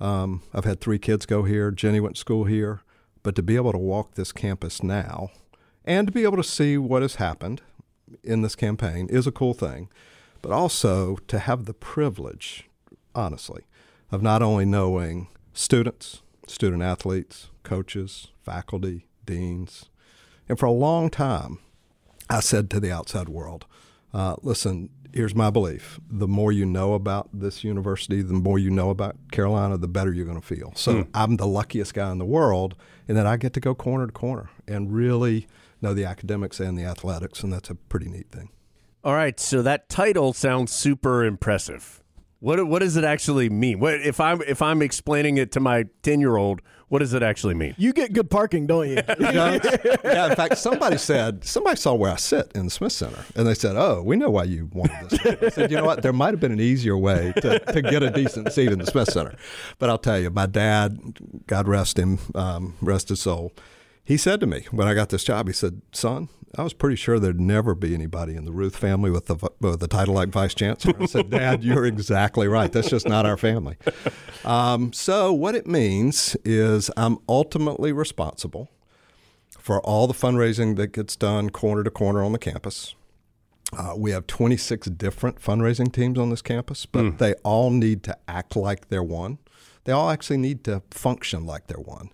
Um, I've had three kids go here. Jenny went to school here. But to be able to walk this campus now and to be able to see what has happened in this campaign is a cool thing. But also to have the privilege, honestly, of not only knowing students, student athletes, coaches, faculty, deans. And for a long time, I said to the outside world, uh, listen, here's my belief. The more you know about this university, the more you know about Carolina, the better you're going to feel. So mm. I'm the luckiest guy in the world, and then I get to go corner to corner and really know the academics and the athletics, and that's a pretty neat thing. All right, so that title sounds super impressive. What what does it actually mean? What if I'm if I'm explaining it to my ten-year-old, what does it actually mean? You get good parking, don't you? you know, yeah, in fact, somebody said, somebody saw where I sit in the Smith Center, and they said, oh, we know why you wanted this. I said, you know what, there might have been an easier way to, to get a decent seat in the Smith Center. But I'll tell you, my dad, God rest him, um, rest his soul, he said to me when I got this job, he said, son, I was pretty sure there'd never be anybody in the Routh family with the with the title like vice chancellor. I said, Dad, you're exactly right. That's just not our family. Um, so what it means is I'm ultimately responsible for all the fundraising that gets done corner to corner on the campus. Uh, we have twenty-six different fundraising teams on this campus, but mm. they all need to act like they're one. They all actually need to function like they're one,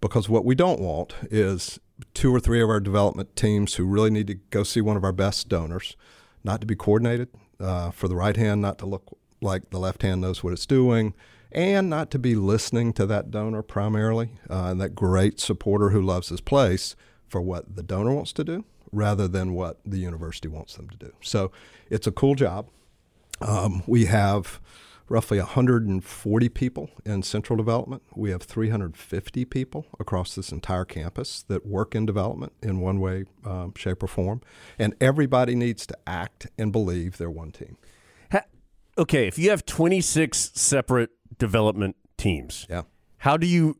because what we don't want is two or three of our development teams who really need to go see one of our best donors, not to be coordinated, uh, for the right hand not to look like the left hand knows what it's doing, and not to be listening to that donor primarily, uh, and that great supporter who loves his place, for what the donor wants to do rather than what the university wants them to do. So it's a cool job. Um, we have roughly one hundred forty people in central development. We have three hundred fifty people across this entire campus that work in development in one way, um, shape, or form. And everybody needs to act and believe they're one team. Ha- okay, if you have twenty-six separate development teams, yeah. how do you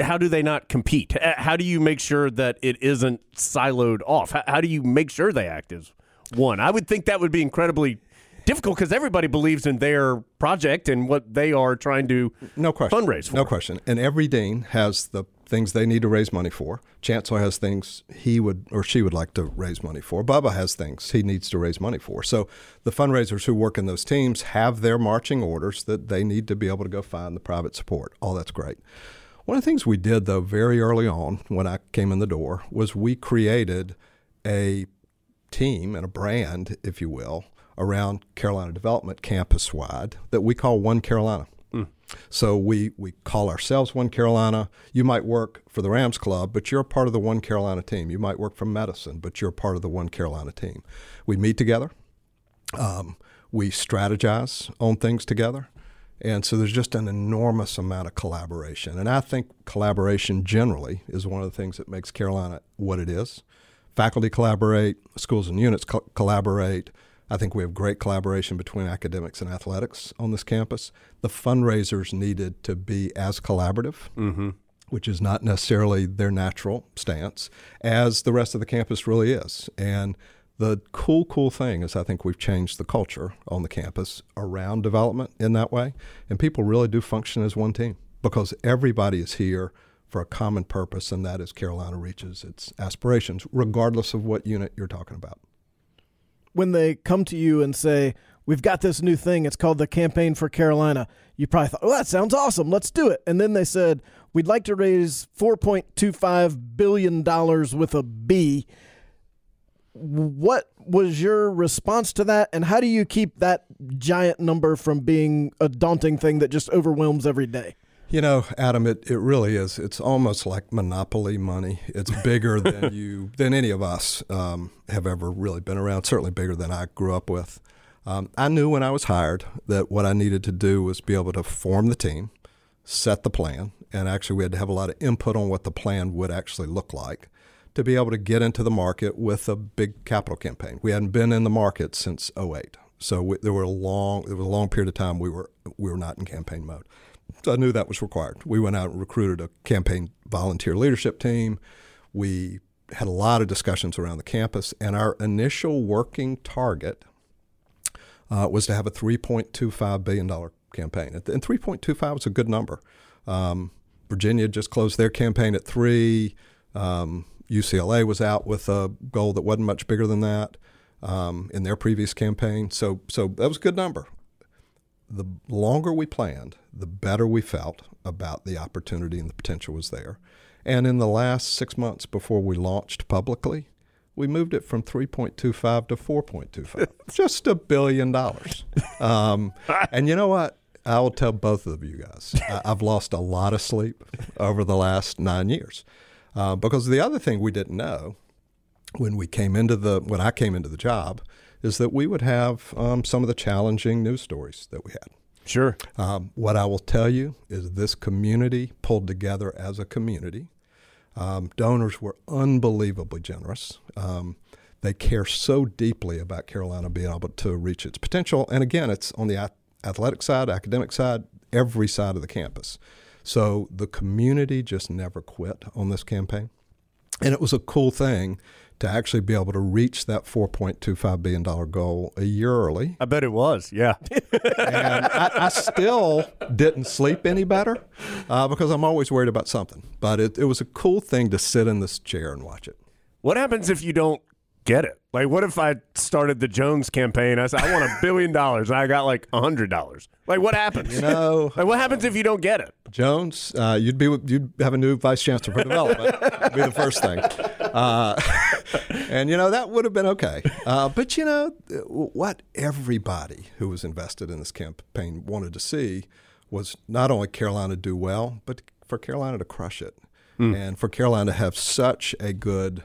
how do they not compete? How do you make sure that it isn't siloed off? How, how do you make sure they act as one? I would think that would be incredibly difficult, because everybody believes in their project and what they are trying to no question. fundraise for. No question. And every dean has the things they need to raise money for. Chancellor has things he would or she would like to raise money for. Bubba has things he needs to raise money for. So the fundraisers who work in those teams have their marching orders that they need to be able to go find the private support. All that's great. One of the things we did, though, very early on when I came in the door, was we created a team and a brand, if you will, around Carolina development campus-wide that we call One Carolina. Mm. So we, we call ourselves One Carolina. You might work for the Rams Club, but you're a part of the One Carolina team. You might work for medicine, but you're a part of the One Carolina team. We meet together. Um, we strategize on things together. And so there's just an enormous amount of collaboration. And I think collaboration generally is one of the things that makes Carolina what it is. Faculty collaborate, schools and units co- collaborate, I think we have great collaboration between academics and athletics on this campus. The fundraisers needed to be as collaborative, mm-hmm. which is not necessarily their natural stance, as the rest of the campus really is. And the cool, cool thing is I think we've changed the culture on the campus around development in that way. And people really do function as one team because everybody is here for a common purpose, and that is Carolina reaches its aspirations, regardless of what unit you're talking about. When they come to you and say, we've got this new thing, it's called the Campaign for Carolina, you probably thought, oh, that sounds awesome, let's do it. And then they said, we'd like to raise four point two five billion dollars with a B. What was your response to that, and how do you keep that giant number from being a daunting thing that just overwhelms every day? You know, Adam, it, it really is. It's almost like Monopoly money. It's bigger than you than any of us um, have ever really been around, certainly bigger than I grew up with. Um, I knew when I was hired that what I needed to do was be able to form the team, set the plan, and actually we had to have a lot of input on what the plan would actually look like to be able to get into the market with a big capital campaign. We hadn't been in the market since oh eight. So we, there were a long there was a long period of time we were we were not in campaign mode. So I knew that was required. We went out and recruited a campaign volunteer leadership team. We had a lot of discussions around the campus, and our initial working target uh, was to have a three point two five billion dollars campaign. And three point two five is a good number. Um, Virginia just closed their campaign at three. Um, U C L A was out with a goal that wasn't much bigger than that um, in their previous campaign. So, so that was a good number. The longer we planned, the better we felt about the opportunity and the potential was there. And in the last six months before we launched publicly, we moved it from three point two five to four point two five, just a billion dollars. Um, and you know what? I will tell both of you guys, I, I've lost a lot of sleep over the last nine years. Uh, because the other thing we didn't know when we came into the when I came into the job is that we would have um, some of the challenging news stories that we had. Sure. Um, what I will tell you is this community pulled together as a community. Um, donors were unbelievably generous. Um, they care so deeply about Carolina being able to reach its potential. And again, it's on the athletic side, academic side, every side of the campus. So the community just never quit on this campaign. And it was a cool thing to actually be able to reach that four point two five billion dollars goal a year early. I bet it was, yeah. And I, I still didn't sleep any better uh, because I'm always worried about something. But it, it was a cool thing to sit in this chair and watch it. What happens if you don't get it? Like, what if I started the Jones campaign? I said, I want a billion dollars, and I got like one hundred dollars. Like, what happens? You know, like, what happens if you don't get it? Jones, uh, you'd be you'd have a new vice chancellor for development. That'd be the first thing. Uh, and, you know, that would have been okay. Uh, but, you know, what everybody who was invested in this campaign wanted to see was not only Carolina do well, but for Carolina to crush it. Mm. And for Carolina to have such a good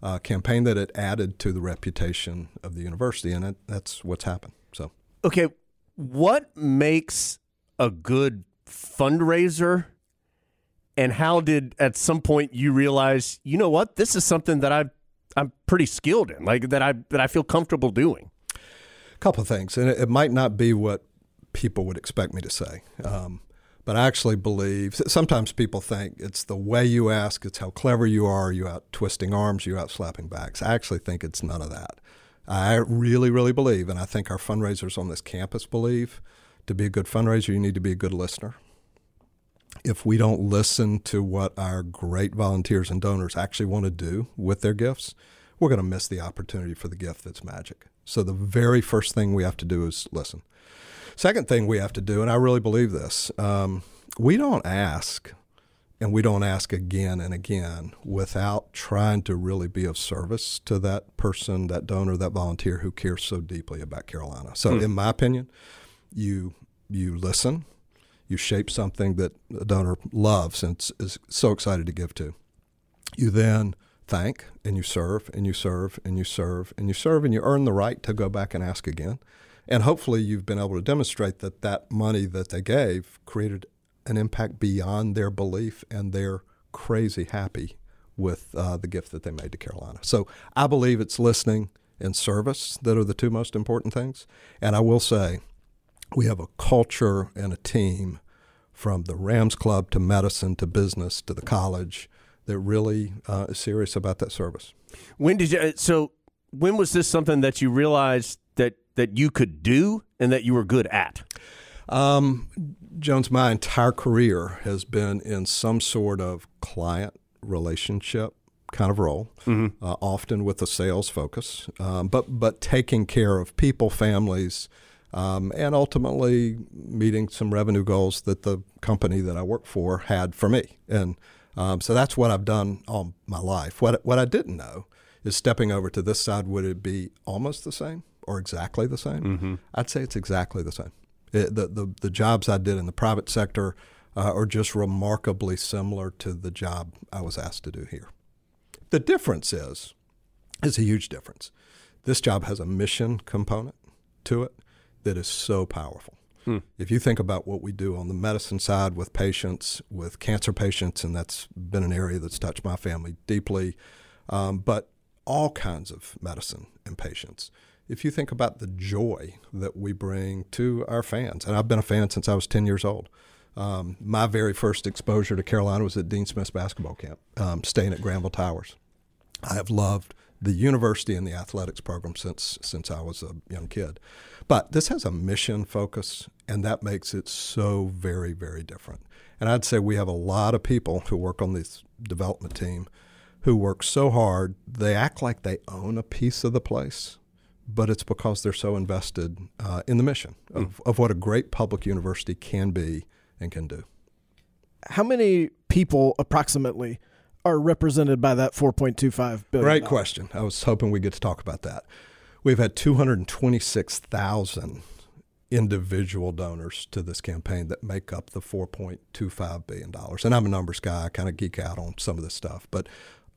Uh, campaign that it added to the reputation of the university, and it, that's what's happened. So, okay, what makes a good fundraiser, and how did at some point you realize, you know what, this is something that I I'm pretty skilled in, like that I that I feel comfortable doing? A couple of things, and it, it might not be what people would expect me to say, um, but I actually believe, sometimes people think it's the way you ask, it's how clever you are, you out twisting arms, you out slapping backs. I actually think it's none of that. I really, really believe, and I think our fundraisers on this campus believe, to be a good fundraiser, you need to be a good listener. If we don't listen to what our great volunteers and donors actually want to do with their gifts, we're going to miss the opportunity for the gift that's magic. So the very first thing we have to do is listen. Second thing we have to do, and I really believe this, um, we don't ask, and we don't ask again and again without trying to really be of service to that person, that donor, that volunteer who cares so deeply about Carolina. So hmm. in my opinion, you you listen, you shape something that a donor loves and is so excited to give to. You then thank, and you serve, and you serve, and you serve, and you serve, and you earn the right to go back and ask again. And hopefully you've been able to demonstrate that that money that they gave created an impact beyond their belief, and they're crazy happy with uh, the gift that they made to Carolina. So I believe it's listening and service that are the two most important things. And I will say we have a culture and a team from the Rams Club to medicine to business to the college that really uh, is serious about that service. When did you, so when was this something that you realized that that you could do and that you were good at? Um, Jones, my entire career has been in some sort of client relationship kind of role, mm-hmm. uh, often with a sales focus, um, but but taking care of people, families, um, and ultimately meeting some revenue goals that the company that I work for had for me. And um, so that's what I've done all my life. What what I didn't know is stepping over to this side, would it be almost the same? Or exactly the same? Mm-hmm. I'd say it's exactly the same. It, the, the the jobs I did in the private sector uh, are just remarkably similar to the job I was asked to do here. The difference is, is a huge difference. This job has a mission component to it that is so powerful. Hmm. If you think about what we do on the medicine side with patients, with cancer patients, and that's been an area that's touched my family deeply, um, but all kinds of medicine and patients. If you think about the joy that we bring to our fans, and I've been a fan since I was ten years old. Um, my very first exposure to Carolina was at Dean Smith's basketball camp, um, staying at Granville Towers. I have loved the university and the athletics program since since I was a young kid. But this has a mission focus, and that makes it so very, very different. And I'd say we have a lot of people who work on this development team who work so hard, they act like they own a piece of the place, but it's because they're so invested uh, in the mission of, mm. of what a great public university can be and can do. How many people approximately are represented by that four point two five billion dollars? Great question. I was hoping we get to talk about that. We've had two hundred twenty-six thousand individual donors to this campaign that make up the four point two five billion dollars. And I'm a numbers guy. I kind of geek out on some of this stuff. But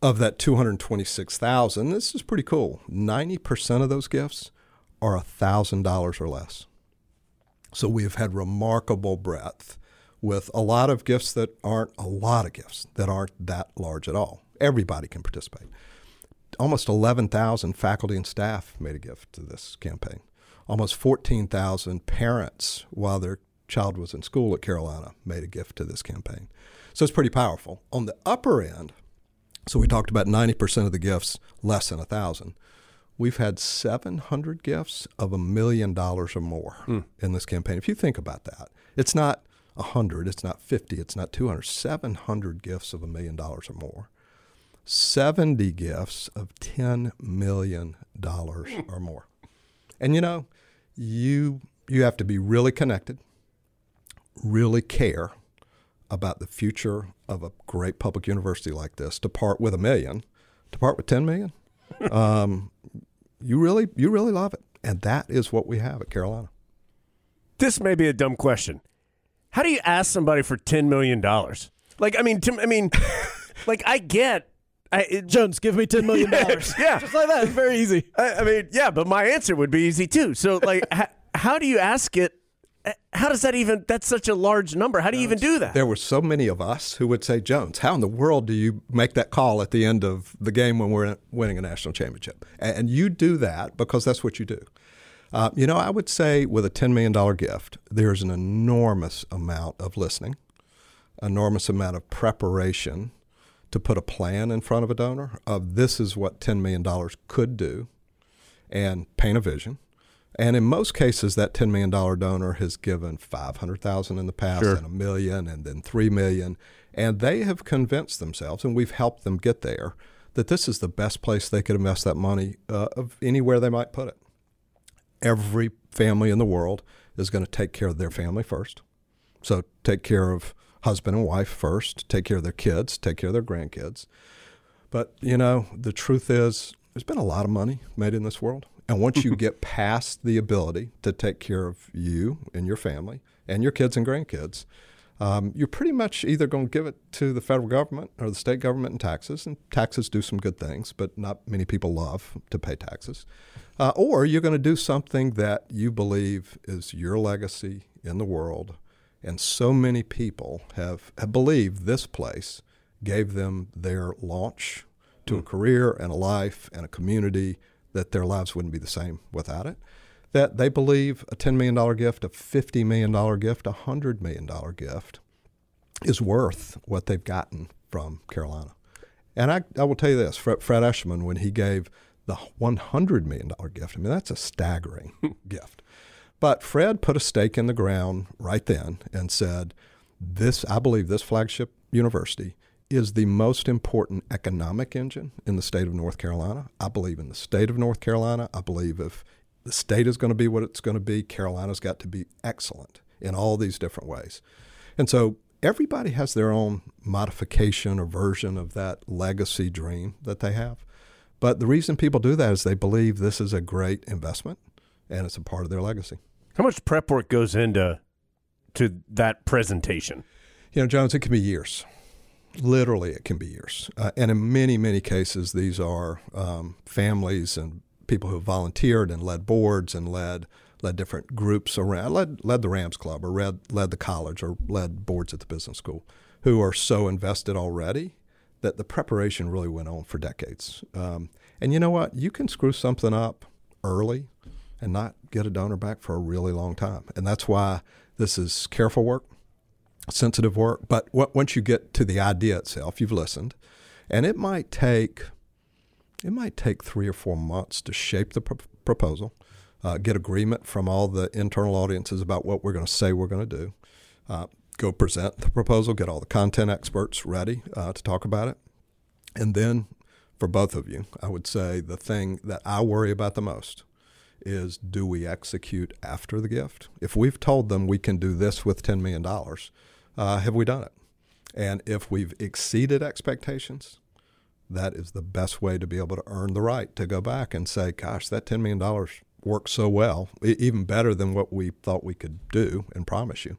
of that two hundred twenty-six thousand, this is pretty cool. ninety percent of those gifts are one thousand dollars or less. So we have had remarkable breadth with a lot of gifts that aren't a lot of gifts that aren't that large at all. Everybody can participate. Almost eleven thousand faculty and staff made a gift to this campaign. Almost fourteen thousand parents, while their child was in school at Carolina, made a gift to this campaign. So it's pretty powerful. On the upper end, so we talked about ninety percent of the gifts less than one thousand. We've had seven hundred gifts of a million dollars or more mm. in this campaign. If you think about that, it's not one hundred, it's not fifty, it's not two hundred, seven hundred gifts of a million dollars or more. seventy gifts of ten million dollars or more. And you know, you you have to be really connected, really care about the future of a great public university like this to part with a million, to part with ten million. um, you really you really love it. And that is what we have at Carolina. This may be a dumb question. How do you ask somebody for ten million dollars? Like, I mean, I mean, like, I get. I, it, Jones, give me ten million dollars. Yeah. Just like that. It's very easy. I, I mean, yeah, but my answer would be easy, too. So, like, h- how do you ask it? How does that even – that's such a large number. How do you Jones, even do that? There were so many of us who would say, Jones, how in the world do you make that call at the end of the game when we're winning a national championship? And you do that because that's what you do. Uh, you know, I would say with a ten million dollars gift, there's an enormous amount of listening, enormous amount of preparation to put a plan in front of a donor of this is what ten million dollars could do and paint a vision. And in most cases, that ten million dollars donor has given five hundred thousand dollars in the past sure. and a million and then three million dollars. And they have convinced themselves, and we've helped them get there, that this is the best place they could invest that money uh, of anywhere they might put it. Every family in the world is going to take care of their family first. So take care of husband and wife first, take care of their kids, take care of their grandkids. But, you know, the truth is there's been a lot of money made in this world. And once you get past the ability to take care of you and your family and your kids and grandkids, um, you're pretty much either going to give it to the federal government or the state government in taxes. And taxes do some good things, but not many people love to pay taxes. Uh, or you're going to do something that you believe is your legacy in the world. And so many people have, have believed this place gave them their launch to mm. a career and a life and a community that their lives wouldn't be the same without it, that they believe a ten million dollars gift, a fifty million dollars gift, a one hundred million dollars gift is worth what they've gotten from Carolina. And I, I will tell you this, Fred, Fred Eshman, when he gave the one hundred million dollars gift, I mean, that's a staggering gift. But Fred put a stake in the ground right then and said, "This, I believe this flagship university is the most important economic engine in the state of North Carolina. I believe in the state of North Carolina. I believe if the state is going to be what it's going to be, Carolina's got to be excellent in all these different ways." And so everybody has their own modification or version of that legacy dream that they have. But the reason people do that is they believe this is a great investment and it's a part of their legacy. How much prep work goes into to that presentation? You know, Jones, it can be years. Literally, it can be years. Uh, and in many, many cases, these are um, families and people who have volunteered and led boards and led led different groups around, led, led the Rams Club or led, led the college or led boards at the business school who are so invested already that the preparation really went on for decades. Um, and you know what? You can screw something up early and not get a donor back for a really long time. And that's why this is careful work, sensitive work. But what, once you get to the idea itself, you've listened. And it might take It might take three or four months to shape the pr- proposal, uh, get agreement from all the internal audiences about what we're going to say we're going to do, uh, go present the proposal, get all the content experts ready uh, to talk about it. And then for both of you, I would say the thing that I worry about the most is, do we execute after the gift? If we've told them we can do this with ten million dollars, uh, have we done it? And if we've exceeded expectations, that is the best way to be able to earn the right to go back and say, gosh, that ten million dollars worked so well, even better than what we thought we could do and promise you.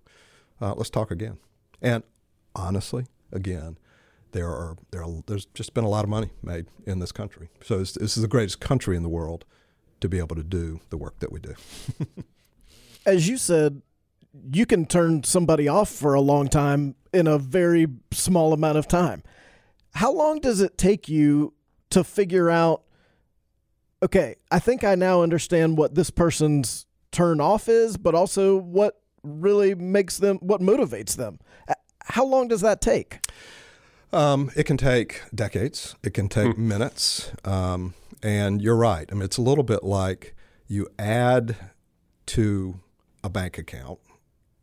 Uh, let's talk again. And honestly, again, there are, there are there's just been a lot of money made in this country. So this, this is the greatest country in the world to be able to do the work that we do. As you said, you can turn somebody off for a long time in a very small amount of time. How long does it take you to figure out, okay, I think I now understand what this person's turn off is, but also what really makes them, what motivates them? How long does that take? Um, it can take decades. It can take hmm. minutes. Um, and you're right. I mean, it's a little bit like you add to a bank account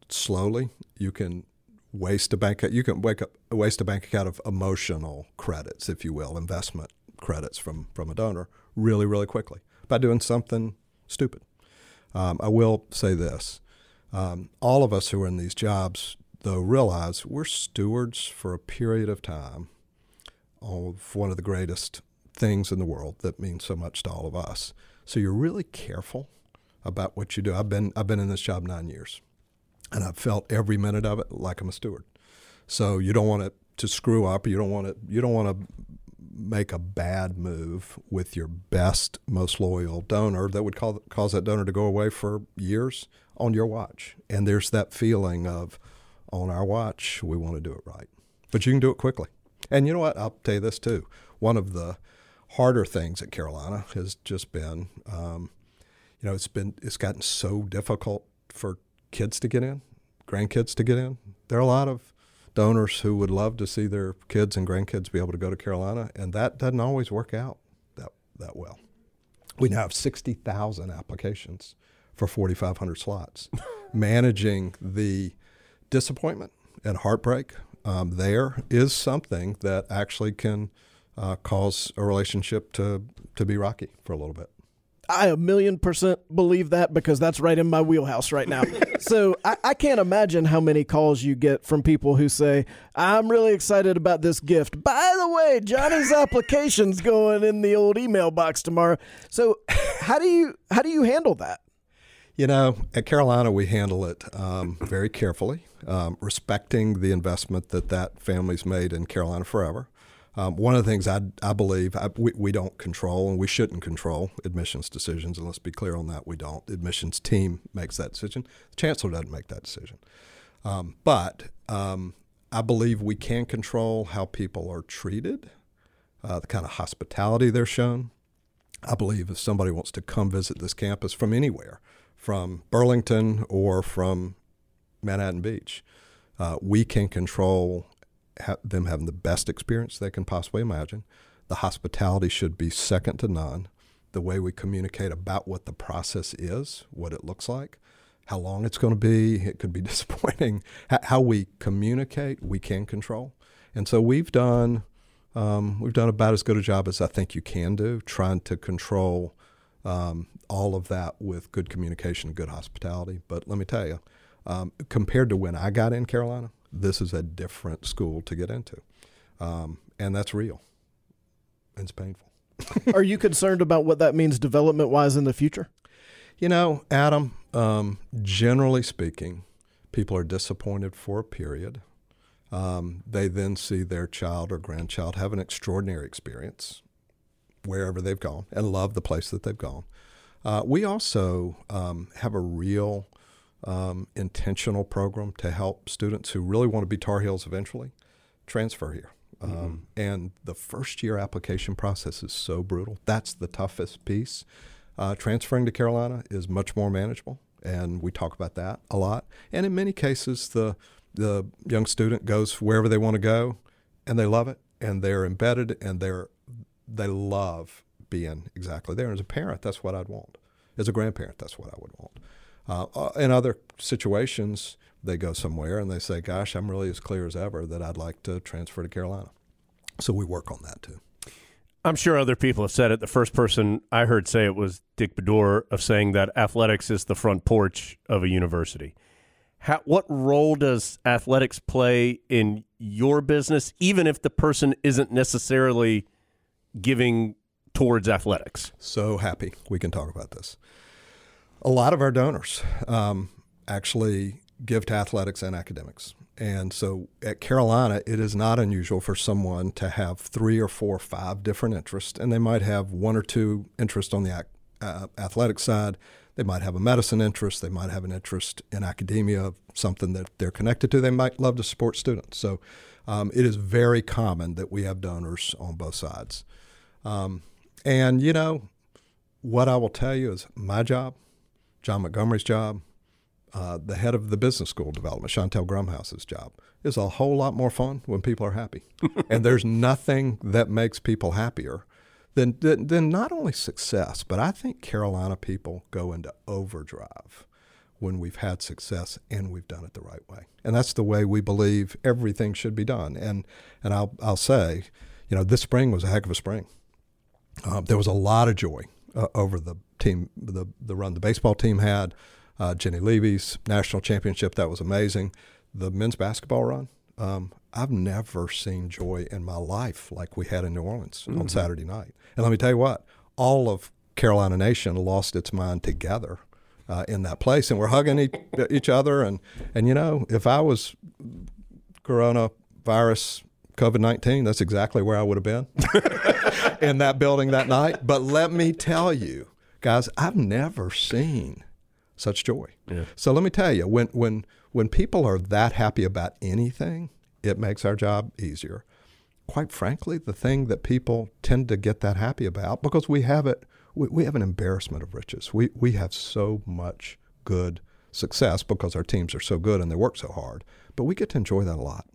slowly. You can waste a bank. You can wake up, waste a bank account of emotional credits, if you will, investment credits from, from a donor really, really quickly by doing something stupid. Um, I will say this. Um, all of us who are in these jobs, though, realize we're stewards for a period of time of one of the greatest things in the world that means so much to all of us. So you're really careful about what you do. I've been I've been in this job nine years. And I've felt every minute of it like I'm a steward. So you don't want it to screw up. You don't want to, you don't want to make a bad move with your best, most loyal donor that would call, cause that donor to go away for years on your watch. And there's that feeling of, on our watch, we want to do it right. But you can do it quickly. And you know what? I'll tell you this too. One of the harder things at Carolina has just been, um, you know, it's been it's gotten so difficult for kids to get in, grandkids to get in. There are a lot of donors who would love to see their kids and grandkids be able to go to Carolina, and that doesn't always work out that that well. We now have sixty thousand applications for forty-five hundred slots. Managing the disappointment and heartbreak um, there is something that actually can uh, cause a relationship to, to be rocky for a little bit. I a million percent believe that because that's right in my wheelhouse right now. So I, I can't imagine how many calls you get from people who say, I'm really excited about this gift. By the way, Johnny's application's going in the old email box tomorrow. So how do you how do you handle that? You know, at Carolina, we handle it um, very carefully, um, respecting the investment that that family's made in Carolina forever. Um, one of the things I, I believe I, we, we don't control, and we shouldn't control admissions decisions, and let's be clear on that, we don't. The admissions team makes that decision. The chancellor doesn't make that decision. Um, but um, I believe we can control how people are treated, uh, the kind of hospitality they're shown. I believe if somebody wants to come visit this campus from anywhere, from Burlington or from Manhattan Beach, uh, we can control them having the best experience they can possibly imagine. The hospitality should be second to none. The way we communicate about what the process is, what it looks like, how long it's going to be, it could be disappointing. How we communicate, we can control. And so we've done um, we've done about as good a job as I think you can do, trying to control um, all of that with good communication and good hospitality. But let me tell you, um, compared to when I got in Carolina, this is a different school to get into. Um, and that's real. It's painful. Are you concerned about what that means development-wise in the future? You know, Adam, um, generally speaking, people are disappointed for a period. Um, they then see their child or grandchild have an extraordinary experience wherever they've gone and love the place that they've gone. Uh, we also um, have a real Um, intentional program to help students who really want to be Tar Heels eventually transfer here. Um, mm-hmm. And the first year application process is so brutal. That's the toughest piece. Uh, transferring to Carolina is much more manageable, and we talk about that a lot. And in many cases, the the young student goes wherever they want to go, and they love it, and they're embedded, and they're they love being exactly there. And as a parent, that's what I'd want. As a grandparent, that's what I would want. Uh, in other situations, they go somewhere and they say, gosh, I'm really as clear as ever that I'd like to transfer to Carolina. So we work on that too. I'm sure other people have said it. The first person I heard say it was Dick Bedore, of saying that athletics is the front porch of a university. How, what role does athletics play in your business, even if the person isn't necessarily giving towards athletics? So happy we can talk about this. A lot of our donors um, actually give to athletics and academics. And so at Carolina, it is not unusual for someone to have three or four or five different interests, and they might have one or two interests on the uh, athletic side. They might have a medicine interest. They might have an interest in academia, something that they're connected to. They might love to support students. So um, it is very common that we have donors on both sides. Um, and, you know, what I will tell you is my job, John Montgomery's job, Uh, the head of the business school development, Chantel Grumhouse's job, is a whole lot more fun when people are happy. And there's nothing that makes people happier than, than, than not only success, but I think Carolina people go into overdrive when we've had success and we've done it the right way. And that's the way we believe everything should be done. And and I'll, I'll say, you know, this spring was a heck of a spring. Um, there was a lot of joy uh, over the team, the, the run the baseball team had. Uh, Jenny Levy's national championship, that was amazing. The men's basketball run, um, I've never seen joy in my life like we had in New Orleans mm-hmm. on Saturday night. And let me tell you what, all of Carolina Nation lost its mind together uh, in that place, and we're hugging e- each other. And, and, you know, if I was coronavirus covid nineteen, that's exactly where I would have been in that building that night. But let me tell you, guys, I've never seen such joy. Yeah. So let me tell you, when when when people are that happy about anything, it makes our job easier. Quite frankly, the thing that people tend to get that happy about, because we have it, we, we have an embarrassment of riches. We we have so much good success because our teams are so good and they work so hard, but we get to enjoy that a lot.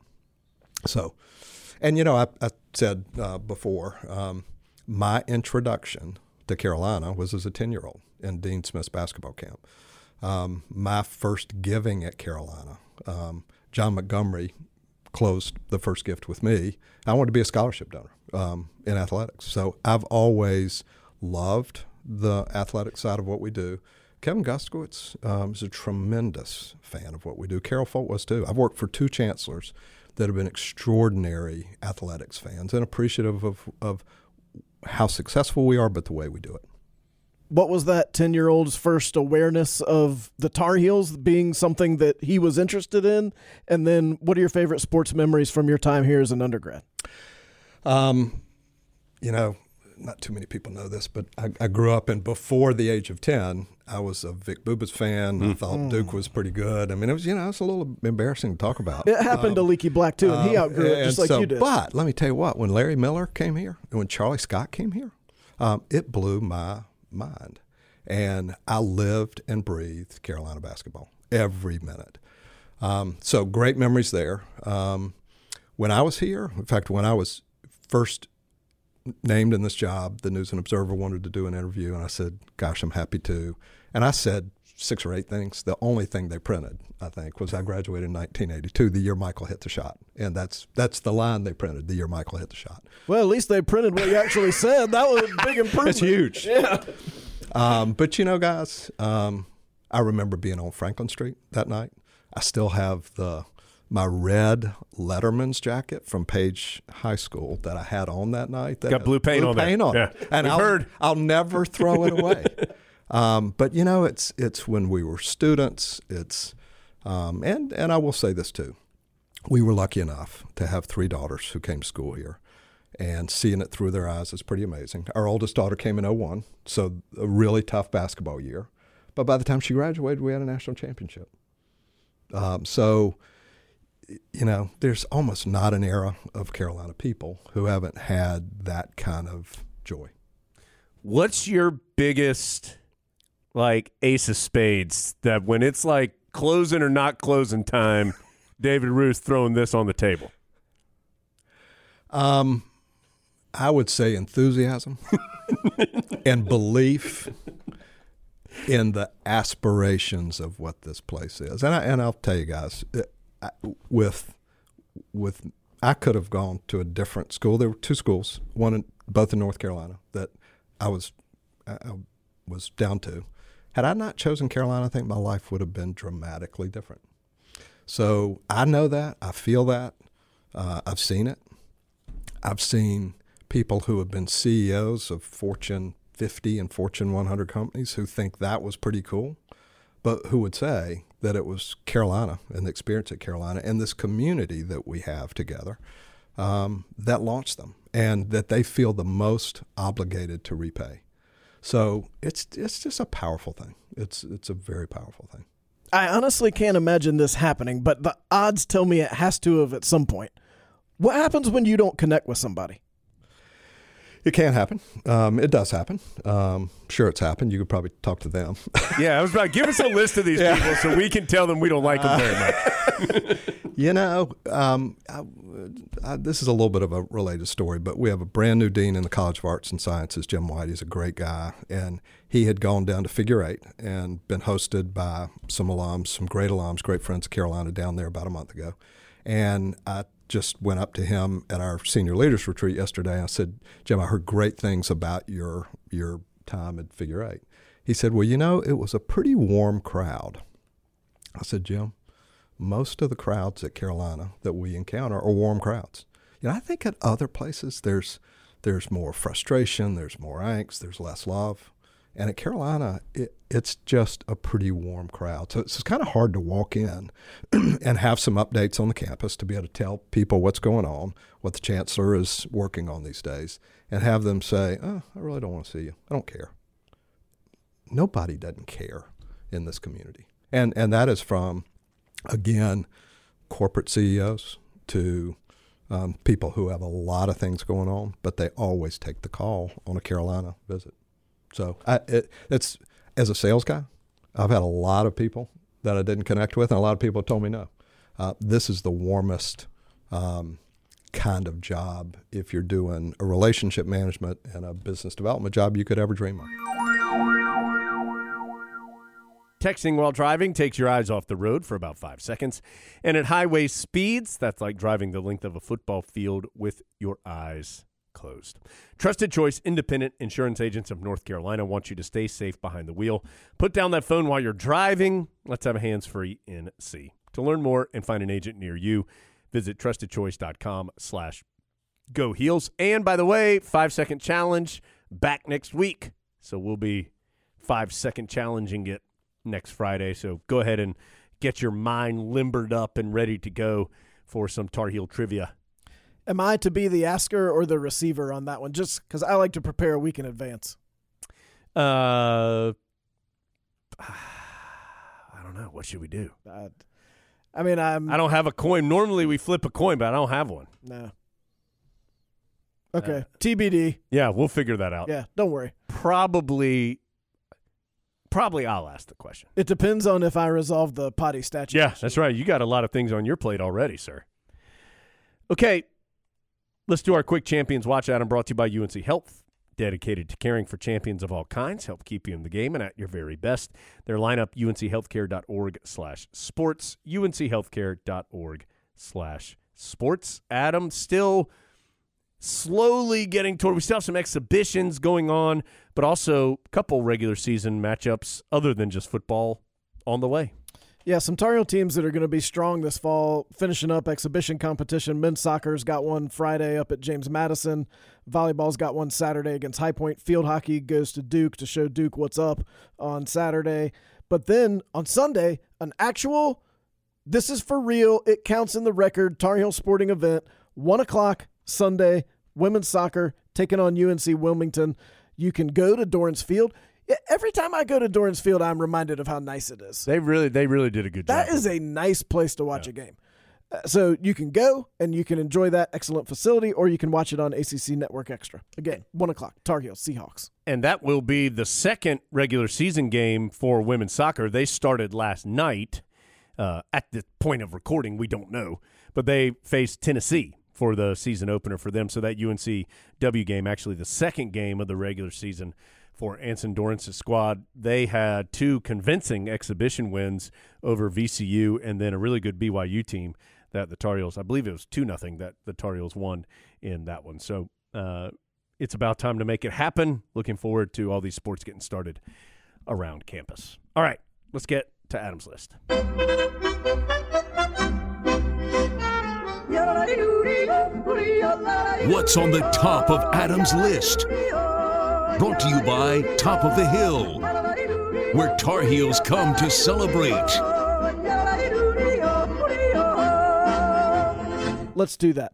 So, and you know, I, I said uh, before, um, my introduction to Carolina was as a ten-year-old in Dean Smith's basketball camp. Um, my first giving at Carolina, um, John Montgomery closed the first gift with me. I wanted to be a scholarship donor um, in athletics. So I've always loved the athletic side of what we do. Kevin Guskowitz um, is a tremendous fan of what we do. Carol Folt was too. I've worked for two chancellors that have been extraordinary athletics fans and appreciative of, of how successful we are, but the way we do it. What was that ten-year-old's first awareness of the Tar Heels being something that he was interested in? And then what are your favorite sports memories from your time here as an undergrad? Um, you know, not too many people know this, but I, I grew up, and before the age of ten, I was a Vic Bubas fan. Mm. I thought mm. Duke was pretty good. I mean, it was, you know, it's a little embarrassing to talk about. It happened um, to Leaky Black, too, and um, he outgrew it just like so, you did. But let me tell you what, when Larry Miller came here and when Charlie Scott came here, um, it blew my mind. And I lived and breathed Carolina basketball every minute. Um, so great memories there. Um, when I was here, in fact, when I was first named in this job, the News and Observer wanted to do an interview, and I said, gosh, I'm happy to. And I said six or eight things. The only thing they printed, I think, was I graduated in nineteen eighty-two, the year Michael hit the shot. And that's that's the line they printed, the year Michael hit the shot. Well, at least they printed what you actually said. That was a big improvement. That's huge. Yeah. Um, but, you know, guys, um, I remember being on Franklin Street that night. I still have the my red Letterman's jacket from Page High School that I had on that night. That Got blue paint blue on paint on it. Yeah. And I'll, heard. I'll never throw it away. Um, but, you know, it's it's when we were students. It's um, and, and I will say this, too. We were lucky enough to have three daughters who came to school here, and seeing it through their eyes is pretty amazing. Our oldest daughter came in oh one, so a really tough basketball year. But by the time she graduated, we had a national championship. Um, so, you know, there's almost not an era of Carolina people who haven't had that kind of joy. What's your biggest – like ace of spades, that when it's like closing or not closing time, David Routh throwing this on the table? Um, I would say enthusiasm and belief in the aspirations of what this place is. And, I, and I'll tell you guys, it, I, with with I could have gone to a different school. There were two schools, one in, both in North Carolina, that I was I, I was down to. Had I not chosen Carolina, I think my life would have been dramatically different. So I know that. I feel that. Uh, I've seen it. I've seen people who have been C E Os of Fortune fifty and Fortune one hundred companies who think that was pretty cool, but who would say that it was Carolina and the experience at Carolina and this community that we have together um, that launched them and that they feel the most obligated to repay. So it's it's just a powerful thing. It's it's a very powerful thing. I honestly can't imagine this happening, but the odds tell me it has to have at some point. What happens when you don't connect with somebody? It can happen. Um, it does happen. Um, sure, it's happened. You could probably talk to them. Yeah, I was about to give us a list of these yeah. people so we can tell them we don't like them very much. You know, um, I, I, this is a little bit of a related story, but we have a brand new dean in the College of Arts and Sciences, Jim White. He's a great guy, and he had gone down to Figure Eight and been hosted by some alums, some great alums, great friends of Carolina down there about a month ago, and I just went up to him at our senior leaders retreat yesterday. I said, Jim, I heard great things about your your time at Figure Eight. He said, well, you know, it was a pretty warm crowd. I said, Jim, most of the crowds at Carolina that we encounter are warm crowds. You know, I think at other places there's there's more frustration, there's more angst, there's less love. And at Carolina, it, it's just a pretty warm crowd. So it's, it's kind of hard to walk in and have some updates on the campus to be able to tell people what's going on, what the chancellor is working on these days, and have them say, oh, I really don't want to see you. I don't care. Nobody doesn't care in this community. And, and that is from, again, corporate C E Os to um, people who have a lot of things going on, but they always take the call on a Carolina visit. So I, it, it's as a sales guy, I've had a lot of people that I didn't connect with, and a lot of people told me no. Uh, this is the warmest um, kind of job if you're doing a relationship management and a business development job you could ever dream of. Texting while driving takes your eyes off the road for about five seconds. And at highway speeds, that's like driving the length of a football field with your eyes closed. Trusted Choice Independent Insurance Agents of North Carolina want you to stay safe behind the wheel. Put down that phone while you're driving. Let's have a hands-free N C. To learn more and find an agent near you, visit trusted choice dot com slash go heels. And by the way, five-second challenge back next week. So we'll be five-second challenging it next Friday. So go ahead and get your mind limbered up and ready to go for some Tar Heel trivia. Am I to be the asker or the receiver on that one? Just because I like to prepare a week in advance. Uh, I don't know. What should we do? I, I mean, I'm. I don't have a coin. Normally we flip a coin, but I don't have one. No. Okay. Uh, T B D. Yeah, we'll figure that out. Yeah, don't worry. Probably. Probably I'll ask the question. It depends on if I resolve the potty statue. Yeah, that's right. You got a lot of things on your plate already, sir. Okay. Let's do our quick Champions Watch Item brought to you by U N C Health, dedicated to caring for champions of all kinds. Help keep you in the game and at your very best. Their lineup, u n c healthcare dot org slash sports, u n c healthcare dot org slash sports. Adam, still slowly getting toward. We still have some exhibitions going on, but also a couple regular season matchups other than just football on the way. Yeah, some Tar Heel teams that are going to be strong this fall, finishing up exhibition competition. Men's soccer's got one Friday up at James Madison. Volleyball's got one Saturday against High Point. Field hockey goes to Duke to show Duke what's up on Saturday. But then on Sunday, an actual, this is for real, it counts in the record, Tar Heel sporting event, one o'clock Sunday, women's soccer, taking on U N C Wilmington. You can go to Dorrance Field. Yeah, every time I go to Dorrance Field, I'm reminded of how nice it is. They really they really did a good job. That is a nice place to watch yeah. a game. Uh, so you can go and you can enjoy that excellent facility, or you can watch it on A C C Network Extra. Again, one o'clock, Tar Heel, Seahawks. And that will be the second regular season game for women's soccer. They started last night. Uh, at the point of recording, we don't know. But they faced Tennessee for the season opener for them. So that U N C W game, actually the second game of the regular season for Anson Dorrance's squad, they had two convincing exhibition wins over V C U and then a really good B Y U team that the Tar Heels, I believe it was two nothing that the Tar Heels won in that one. So uh, it's about time to make it happen. Looking forward to all these sports getting started around campus. All right, let's get to Adam's List. What's on the top of Adam's List? Brought to you by Top of the Hill, where Tar Heels come to celebrate. Let's do that.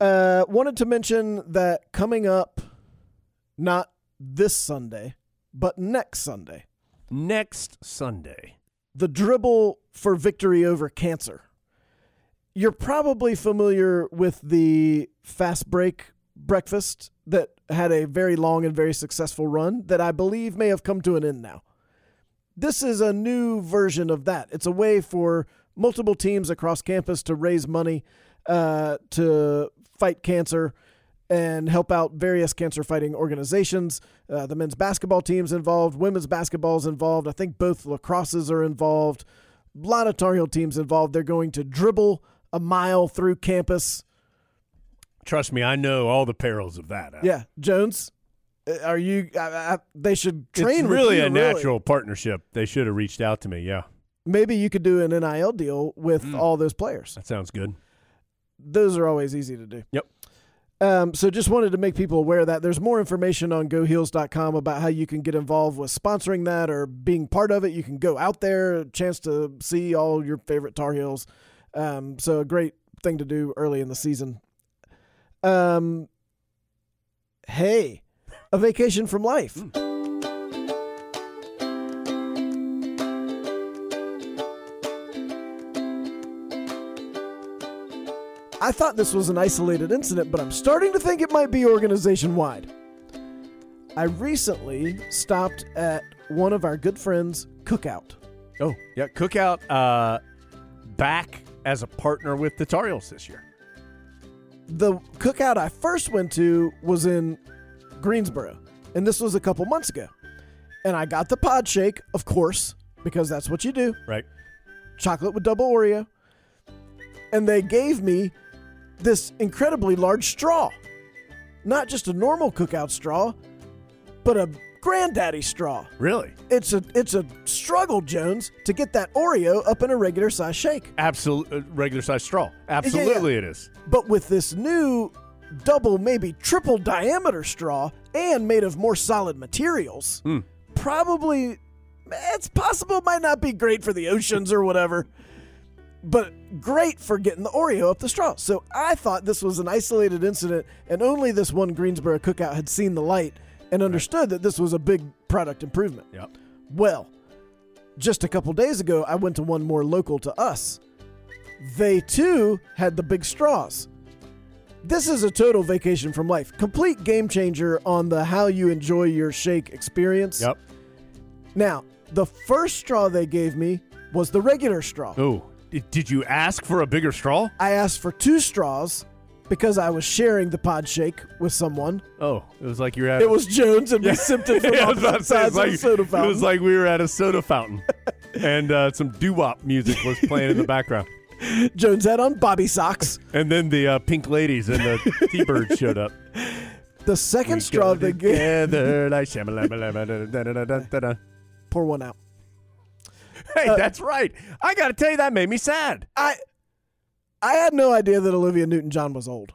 Uh, wanted to mention that coming up, not this Sunday, but next Sunday. Next Sunday. The dribble for victory over cancer. You're probably familiar with the fast break breakfast that had a very long and very successful run that I believe may have come to an end now. This is a new version of that. It's a way for multiple teams across campus to raise money uh, to fight cancer and help out various cancer-fighting organizations. Uh, the men's basketball team's involved. Women's basketball's involved. I think both lacrosses are involved. A lot of Tar Heel teams involved. They're going to dribble a mile through campus. Trust me, I know all the perils of that. Adam. Yeah, Jones, are you? I, I, they should train. It's really with you, a natural really. partnership. They should have reached out to me. Yeah, maybe you could do an N I L deal with mm. all those players. That sounds good. Those are always easy to do. Yep. Um, so just wanted to make people aware of that. There's more information on go heels dot com about how you can get involved with sponsoring that or being part of it. You can go out there, a chance to see all your favorite Tar Heels. Um, so a great thing to do early in the season. Um, hey, a vacation from life. Mm. I thought this was an isolated incident, but I'm starting to think it might be organization-wide. I recently stopped at one of our good friends' cookout. Oh, yeah, cookout uh, back as a partner with the Tar Heels this year. The cookout I first went to was in Greensboro, and this was a couple months ago. And I got the pod shake, of course, because that's what you do. Right. Chocolate with double Oreo. And they gave me this incredibly large straw. Not just a normal cookout straw, but a granddaddy straw. Really? It's a it's a struggle, Jones, to get that Oreo up in a regular size shake. Absolutely, regular size straw. Absolutely yeah, yeah. It is. But with this new double, maybe triple diameter straw and made of more solid materials, mm. probably, it's possible it might not be great for the oceans or whatever. But great for getting the Oreo up the straw. So I thought this was an isolated incident, and only this one Greensboro cookout had seen the light and understood right. that this was a big product improvement. Yep. Well, just a couple days ago, I went to one more local to us. They, too, had the big straws. This is a total vacation from life. Complete game changer on the how you enjoy your shake experience. Yep. Now, the first straw they gave me was the regular straw. Ooh. Did you ask for a bigger straw? I asked for two straws because I was sharing the pod shake with someone. Oh, it was like you were at... It was Jones and yeah. we sipped it from yeah, opposite sides like, of a soda fountain. It was like we were at a soda fountain and uh, some doo-wop music was playing in the background. Jones had on bobby socks. And then the uh, pink ladies and the T-Bird showed up. The second we straw they gave... Like pour one out. Hey, uh, that's right. I got to tell you, that made me sad. I I had no idea that Olivia Newton-John was old.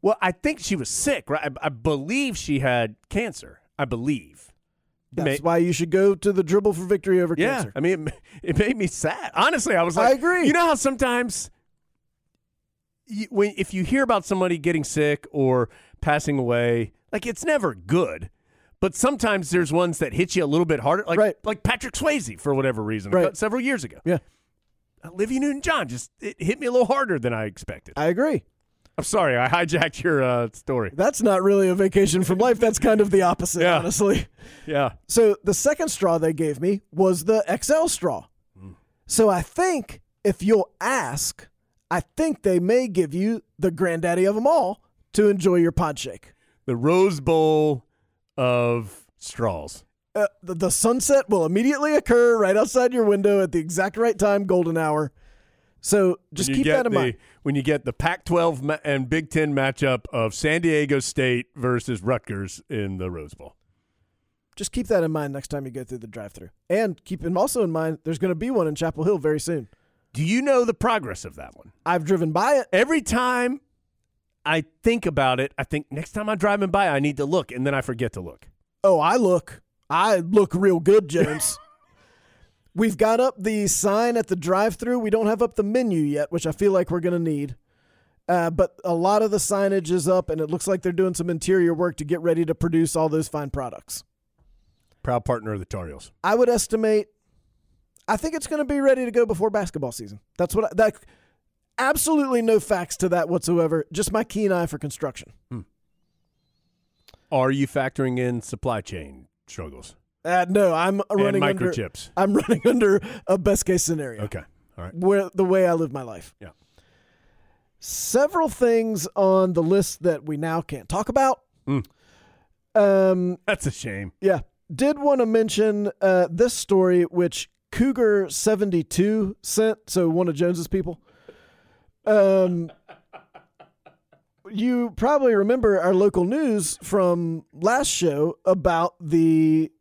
Well, I think she was sick, right? I, I believe she had cancer. I believe. That's may- why you should go to the dribble for victory over yeah, cancer. I mean, it, it made me sad. Honestly, I was like, I agree. You know how sometimes you, when if you hear about somebody getting sick or passing away, like it's never good. But sometimes there's ones that hit you a little bit harder, like right. like Patrick Swayze for whatever reason, right. several years ago. Yeah, Olivia Newton-John just it hit me a little harder than I expected. I agree. I'm sorry, I hijacked your uh, story. That's not really a vacation from life. That's kind of the opposite, yeah. honestly. Yeah. So the second straw they gave me was the X L straw. Mm. So I think if you'll ask, I think they may give you the granddaddy of them all to enjoy your pod shake. The Rose Bowl of straws. Uh, the, the sunset will immediately occur right outside your window at the exact right time, golden hour. So just keep that in the, mind. When you get the Pac twelve ma- and Big Ten matchup of San Diego State versus Rutgers in the Rose Bowl. Just keep that in mind next time you go through the drive-thru. And keep it also in mind, there's going to be one in Chapel Hill very soon. Do you know the progress of that one? I've driven by it. Every time I think about it, I think next time I'm driving by, I need to look, and then I forget to look. Oh, I look. I look real good, James. We've got up the sign at the drive-thru. We don't have up the menu yet, which I feel like we're going to need. Uh, but a lot of the signage is up, and it looks like they're doing some interior work to get ready to produce all those fine products. Proud partner of the Tar Heels. I would estimate, I think it's going to be ready to go before basketball season. That's what I, that. Absolutely no facts to that whatsoever. Just my keen eye for construction. Hmm. Are you factoring in supply chain struggles? Uh, no, I'm running and microchips. Under, I'm running under a best case scenario. Okay, all right. Where the way I live my life. Yeah. Several things on the list that we now can't talk about. Mm. Um, that's a shame. Yeah, did want to mention uh, this story, which Cougar seventy-two sent. So one of Jones's people. Um, you probably remember our local news from last show about the.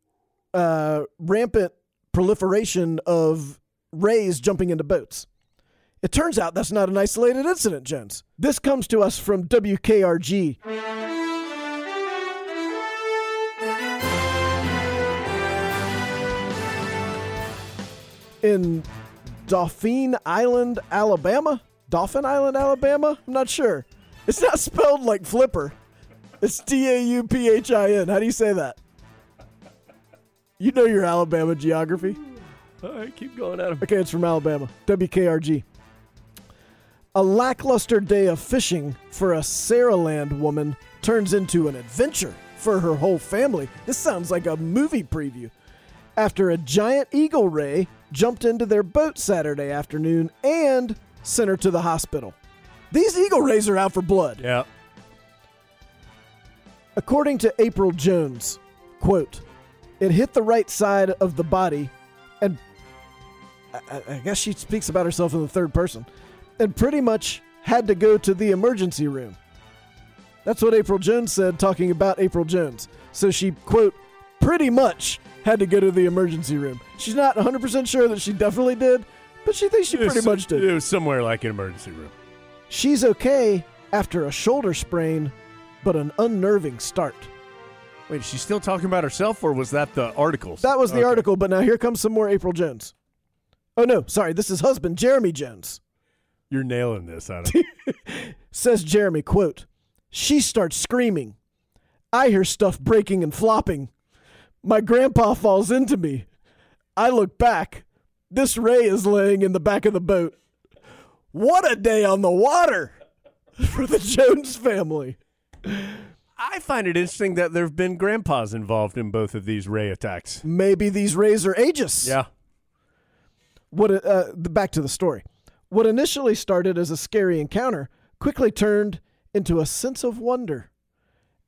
Uh, rampant proliferation of rays jumping into boats. It turns out that's not an isolated incident, Jones. This comes to us from W K R G. In Dauphin Island, Alabama? Dauphin Island, Alabama? I'm not sure. It's not spelled like flipper. It's D A U P H I N. How do you say that? You know your Alabama geography. All right, keep going, Adam. Okay, it's from Alabama. W K R G. A lackluster day of fishing for a Saraland woman turns into an adventure for her whole family. This sounds like a movie preview. After a giant eagle ray jumped into their boat Saturday afternoon and sent her to the hospital. These eagle rays are out for blood. Yeah. According to April Jones, quote, "It hit the right side of the body," and I, I guess she speaks about herself in the third person, "and pretty much had to go to the emergency room." That's what April Jones said, talking about April Jones. So she, quote, "pretty much had to go to the emergency room." She's not one hundred percent sure that she definitely did, but she thinks she pretty was, much did. It was somewhere like an emergency room. She's okay after a shoulder sprain, but an unnerving start. Wait, is she still talking about herself, or was that the article? That was the okay. article, but now here comes some more April Jones. Oh, no, sorry. This is husband Jeremy Jones. You're nailing this, Adam. Says Jeremy, quote, "She starts screaming. I hear stuff breaking and flopping. My grandpa falls into me. I look back. This ray is laying in the back of the boat." What a day on the water for the Jones family. I find it interesting that there have been grandpas involved in both of these ray attacks. Maybe these rays are aegis. Yeah. What? Uh, back to the story. What initially started as a scary encounter quickly turned into a sense of wonder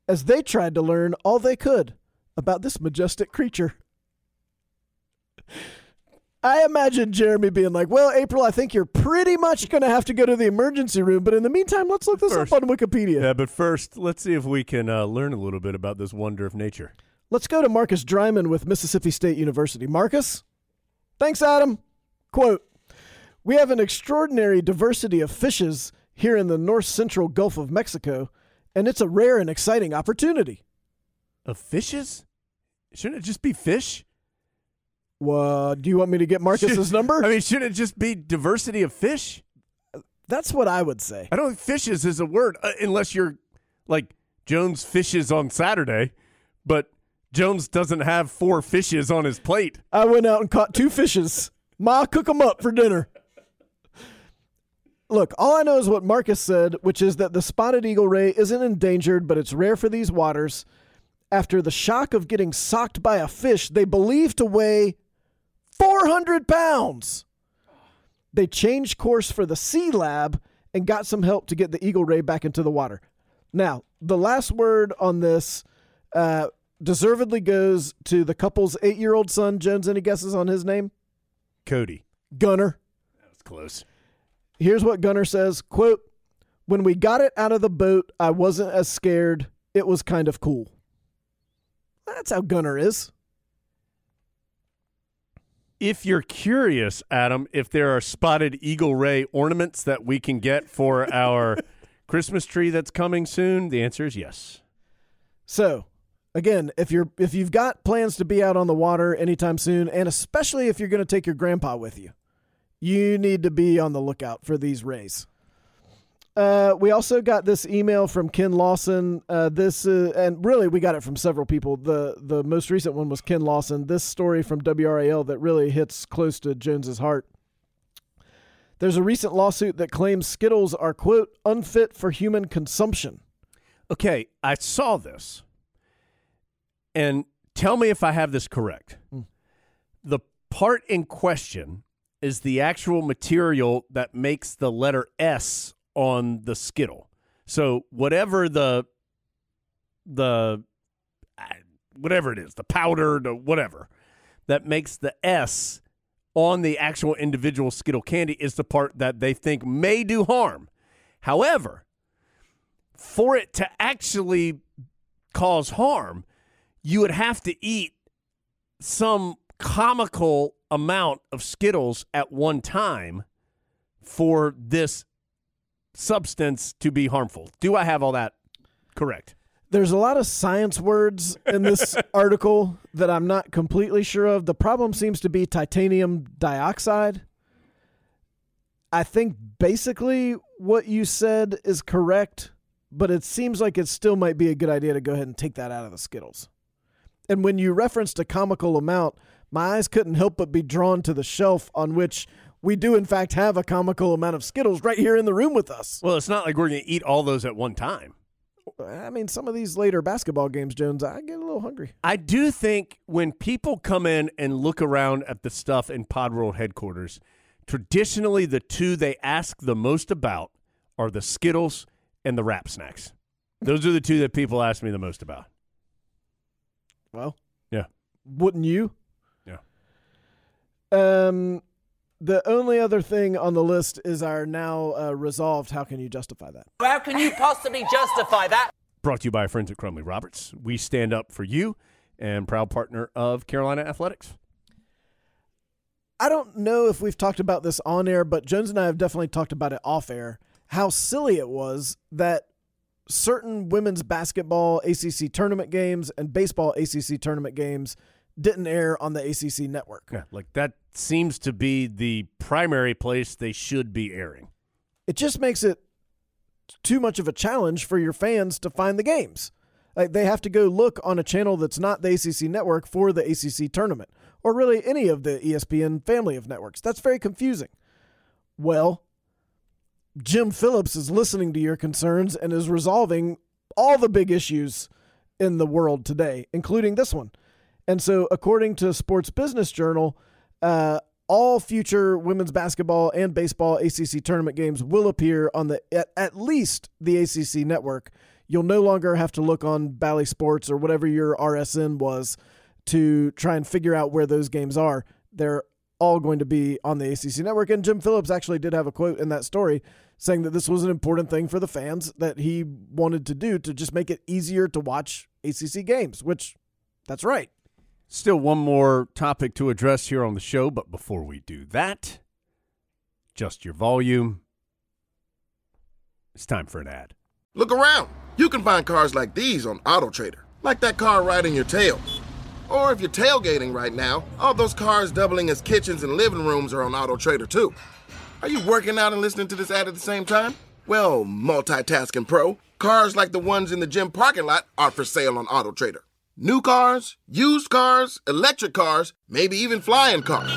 as they tried to learn all they could about this majestic creature. I imagine Jeremy being like, "Well, April, I think you're pretty much going to have to go to the emergency room. But in the meantime, let's look this first, up on Wikipedia." Yeah, but first, let's see if we can uh, learn a little bit about this wonder of nature. Let's go to Marcus Dryman with Mississippi State University. Marcus? Thanks, Adam. Quote, "We have an extraordinary diversity of fishes here in the north-central Gulf of Mexico, and it's a rare and exciting opportunity." Of fishes? Shouldn't it just be fish? Uh, do you want me to get Marcus's should, number? I mean, should it just be diversity of fish? That's what I would say. I don't think fishes is a word, uh, unless you're like Jones fishes on Saturday, but Jones doesn't have four fishes on his plate. I went out and caught two fishes. Ma, cook them up for dinner. Look, all I know is what Marcus said, which is that the spotted eagle ray isn't endangered, but it's rare for these waters. After the shock of getting socked by a fish, they believe to weigh four hundred pounds. They changed course for the Sea Lab and got some help to get the Eagle Ray back into the water. Now, the last word on this uh, deservedly goes to the couple's eight-year-old son. Jones, any guesses on his name? Cody. Gunner. That was close. Here's what Gunner says, quote, "When we got it out of the boat, I wasn't as scared. It was kind of cool." That's how Gunner is. If you're curious, Adam, if there are spotted Eagle Ray ornaments that we can get for our Christmas tree that's coming soon, the answer is yes. So, again, if you're if you've got plans to be out on the water anytime soon, and especially if you're going to take your grandpa with you, you need to be on the lookout for these rays. Uh, we also got this email from Ken Lawson. Uh, this uh, and really we got it from several people. The the most recent one was Ken Lawson. This story from W R A L that really hits close to Jones's heart. There's a recent lawsuit that claims Skittles are, quote, unfit for human consumption. Okay, I saw this. And tell me if I have this correct. Mm. The part in question is the actual material that makes the letter S on the Skittle. So whatever the the whatever it is, the powder, the whatever that makes the S on the actual individual Skittle candy is the part that they think may do harm. However, for it to actually cause harm, you would have to eat some comical amount of Skittles at one time for this substance to be harmful. Do I have all that correct? There's a lot of science words in this article that I'm not completely sure of. The problem seems to be titanium dioxide. I think basically what you said is correct, but it seems like it still might be a good idea to go ahead and take that out of the Skittles. And when you referenced a comical amount, my eyes couldn't help but be drawn to the shelf on which we do, in fact, have a comical amount of Skittles right here in the room with us. Well, it's not like we're going to eat all those at one time. I mean, some of these later basketball games, Jones, I get a little hungry. I do think when people come in and look around at the stuff in Pod World headquarters, traditionally the two they ask the most about are the Skittles and the wrap snacks. Those are the two that people ask me the most about. Well, yeah. Wouldn't you? Yeah. Um... The only other thing on the list is our now uh, resolved. How can you justify that? How can you possibly justify that? Brought to you by our friends at Crumley Roberts. We stand up for you, and proud partner of Carolina Athletics. I don't know if we've talked about this on air, but Jones and I have definitely talked about it off air, how silly it was that certain women's basketball A C C tournament games and baseball A C C tournament games didn't air on the A C C network. Yeah, like that seems to be the primary place they should be airing. It just makes it too much of a challenge for your fans to find the games. Like they have to go look on a channel that's not the A C C network for the A C C tournament, or really any of the E S P N family of networks. That's very confusing. Well, Jim Phillips is listening to your concerns and is resolving all the big issues in the world today, including this one. And so, according to Sports Business Journal, uh, all future women's basketball and baseball A C C tournament games will appear on the at, at least the A C C network. You'll no longer have to look on Bally Sports or whatever your R S N was to try and figure out where those games are. They're all going to be on the A C C network. And Jim Phillips actually did have a quote in that story saying that this was an important thing for the fans that he wanted to do to just make it easier to watch A C C games, which that's right. Still one more topic to address here on the show, but before we do that, adjust your volume. It's time for an ad. Look around. You can find cars like these on AutoTrader, like that car riding your tail. Or if you're tailgating right now, all those cars doubling as kitchens and living rooms are on AutoTrader too. Are you working out and listening to this ad at the same time? Well, multitasking pro, cars like the ones in the gym parking lot are for sale on AutoTrader. New cars, used cars, electric cars, maybe even flying cars.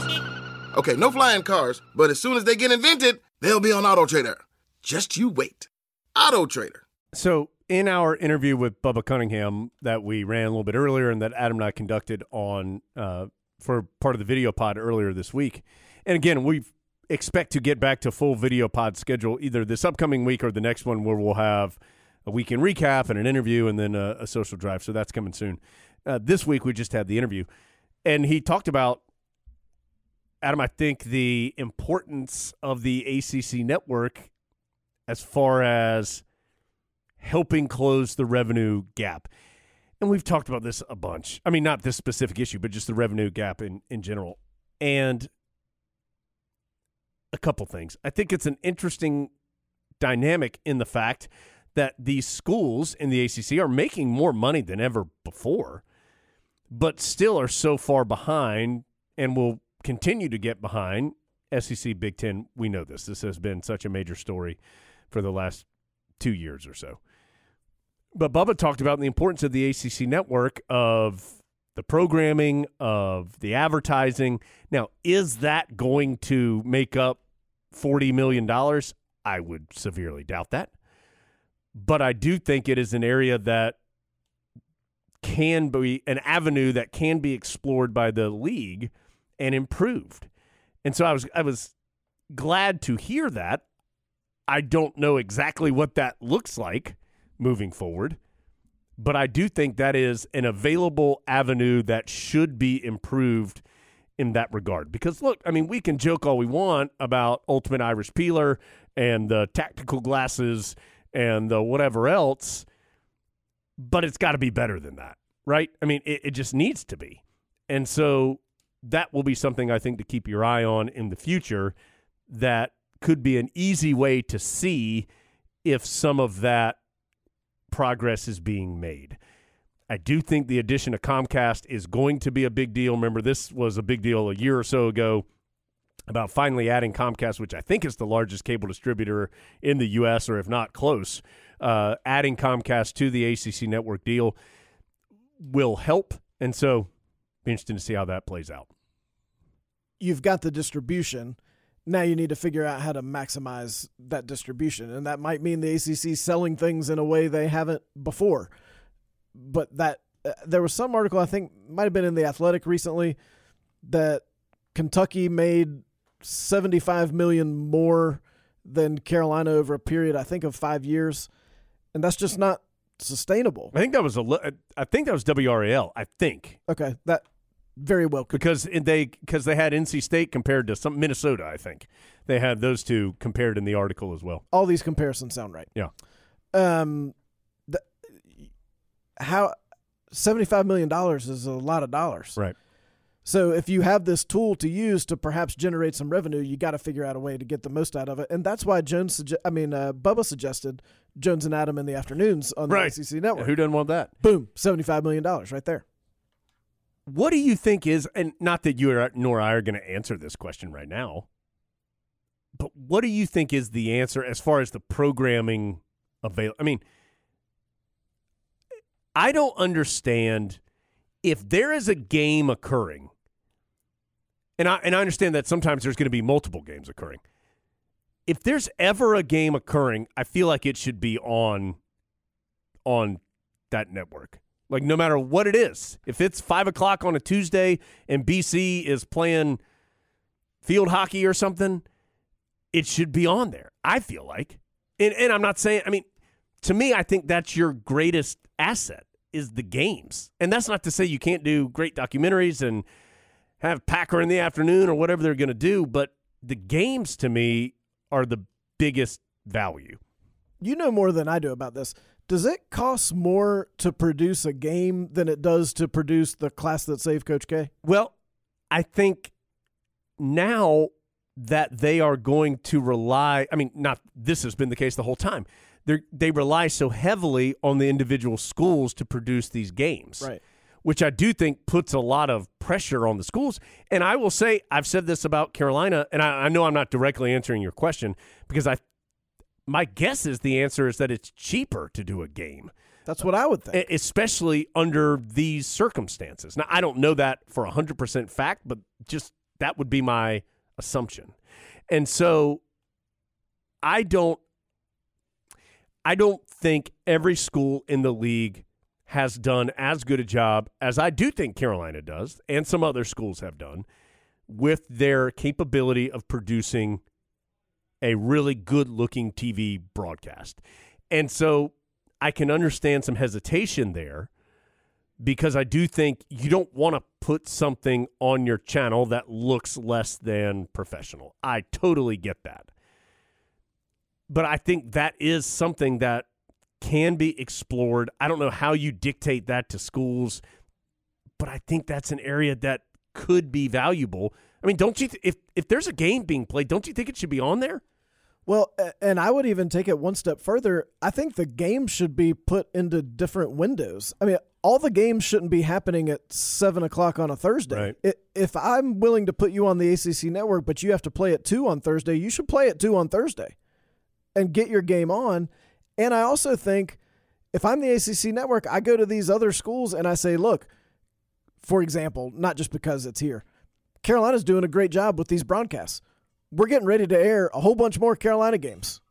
Okay, no flying cars, but as soon as they get invented, they'll be on AutoTrader. Just you wait. AutoTrader. So in our interview with Bubba Cunningham that we ran a little bit earlier and that Adam and I conducted on uh, for part of the video pod earlier this week, and again, we've expect to get back to full video pod schedule either this upcoming week or the next one, where we'll have a weekend recap and an interview and then a, a social drive. So that's coming soon. Uh, this week we just had the interview, and he talked about, Adam, I think the importance of the A C C network as far as helping close the revenue gap. And we've talked about this a bunch. I mean, not this specific issue, but just the revenue gap in, in general. And a couple things. I think it's an interesting dynamic in the fact that these schools in the A C C are making more money than ever before, but still are so far behind and will continue to get behind S E C, Big Ten. We know this. This has been such a major story for the last two years or so. But Bubba talked about the importance of the A C C network, of the programming, of the advertising. Now, is that going to make up forty million dollars? I would severely doubt that. But I do think it is an area that can be an avenue that can be explored by the league and improved. And so I was I was glad to hear that. I don't know exactly what that looks like moving forward, but I do think that is an available avenue that should be improved in that regard. Because, look, I mean, we can joke all we want about Ultimate Irish Peeler and the tactical glasses and the whatever else, but it's got to be better than that, right? I mean, it, it just needs to be. And so that will be something I think to keep your eye on in the future. That could be an easy way to see if some of that progress is being made. I do think the addition of Comcast is going to be a big deal. Remember, this was a big deal a year or so ago about finally adding Comcast, which I think is the largest cable distributor in the U S, or if not close. Uh, adding Comcast to the A C C network deal will help. And so, be interesting to see how that plays out. You've got the distribution. Now you need to figure out how to maximize that distribution. And that might mean the A C C selling things in a way they haven't before. But that uh, there was some article, I think might have been in The Athletic recently, that Kentucky made seventy-five million dollars more than Carolina over a period, I think, of five years. And that's just not sustainable. I think that was a, I think that was W R A L, I think. Okay, that very well could. Because they because they had N C State compared to some Minnesota, I think. They had those two compared in the article as well. All these comparisons sound right. Yeah. Um, the, how seventy-five million dollars is a lot of dollars. Right. So if you have this tool to use to perhaps generate some revenue, you got to figure out a way to get the most out of it. And that's why Jones, suge- I mean, uh, Bubba suggested Jones and Adam in the afternoons on the right. A C C network. Who doesn't want that? Boom, seventy-five million dollars right there. What do you think is, and not that you are, nor I are going to answer this question right now, but what do you think is the answer as far as the programming available? I mean, I don't understand if there is a game occurring, and I, and I understand that sometimes there's going to be multiple games occurring. If there's ever a game occurring, I feel like it should be on on that network. Like, no matter what it is, if it's five o'clock on a Tuesday and B C is playing field hockey or something, it should be on there, I feel like. And and I'm not saying – I mean, to me, I think that's your greatest asset is the games. And that's not to say you can't do great documentaries and have Packer in the afternoon or whatever they're going to do, but the games to me are the biggest value. You know more than I do about this. Does it cost more to produce a game than it does to produce The Class That Saved Coach K? Well, I think now that they are going to rely, I mean, not this has been the case the whole time. They they rely so heavily on the individual schools to produce these games, right? Which I do think puts a lot of pressure on the schools. And I will say, I've said this about Carolina, and I, I know I'm not directly answering your question because I My guess is the answer is that it's cheaper to do a game. That's what I would think. Especially under these circumstances. Now, I don't know that for one hundred percent fact, but just that would be my assumption. And so I don't I don't think every school in the league has done as good a job as I do think Carolina does and some other schools have done with their capability of producing a really good-looking T V broadcast. And so I can understand some hesitation there, because I do think you don't want to put something on your channel that looks less than professional. I totally get that. But I think that is something that can be explored. I don't know how you dictate that to schools, but I think that's an area that could be valuable. I mean, don't you th- if if there's a game being played, don't you think it should be on there? Well, and I would even take it one step further. I think the game should be put into different windows. I mean, all the games shouldn't be happening at seven o'clock on a Thursday. Right. If I'm willing to put you on the A C C network, but you have to play at two on Thursday, you should play at two on Thursday and get your game on. And I also think if I'm the A C C network, I go to these other schools and I say, look, for example, not just because it's here, Carolina's doing a great job with these broadcasts. We're getting ready to air a whole bunch more Carolina games.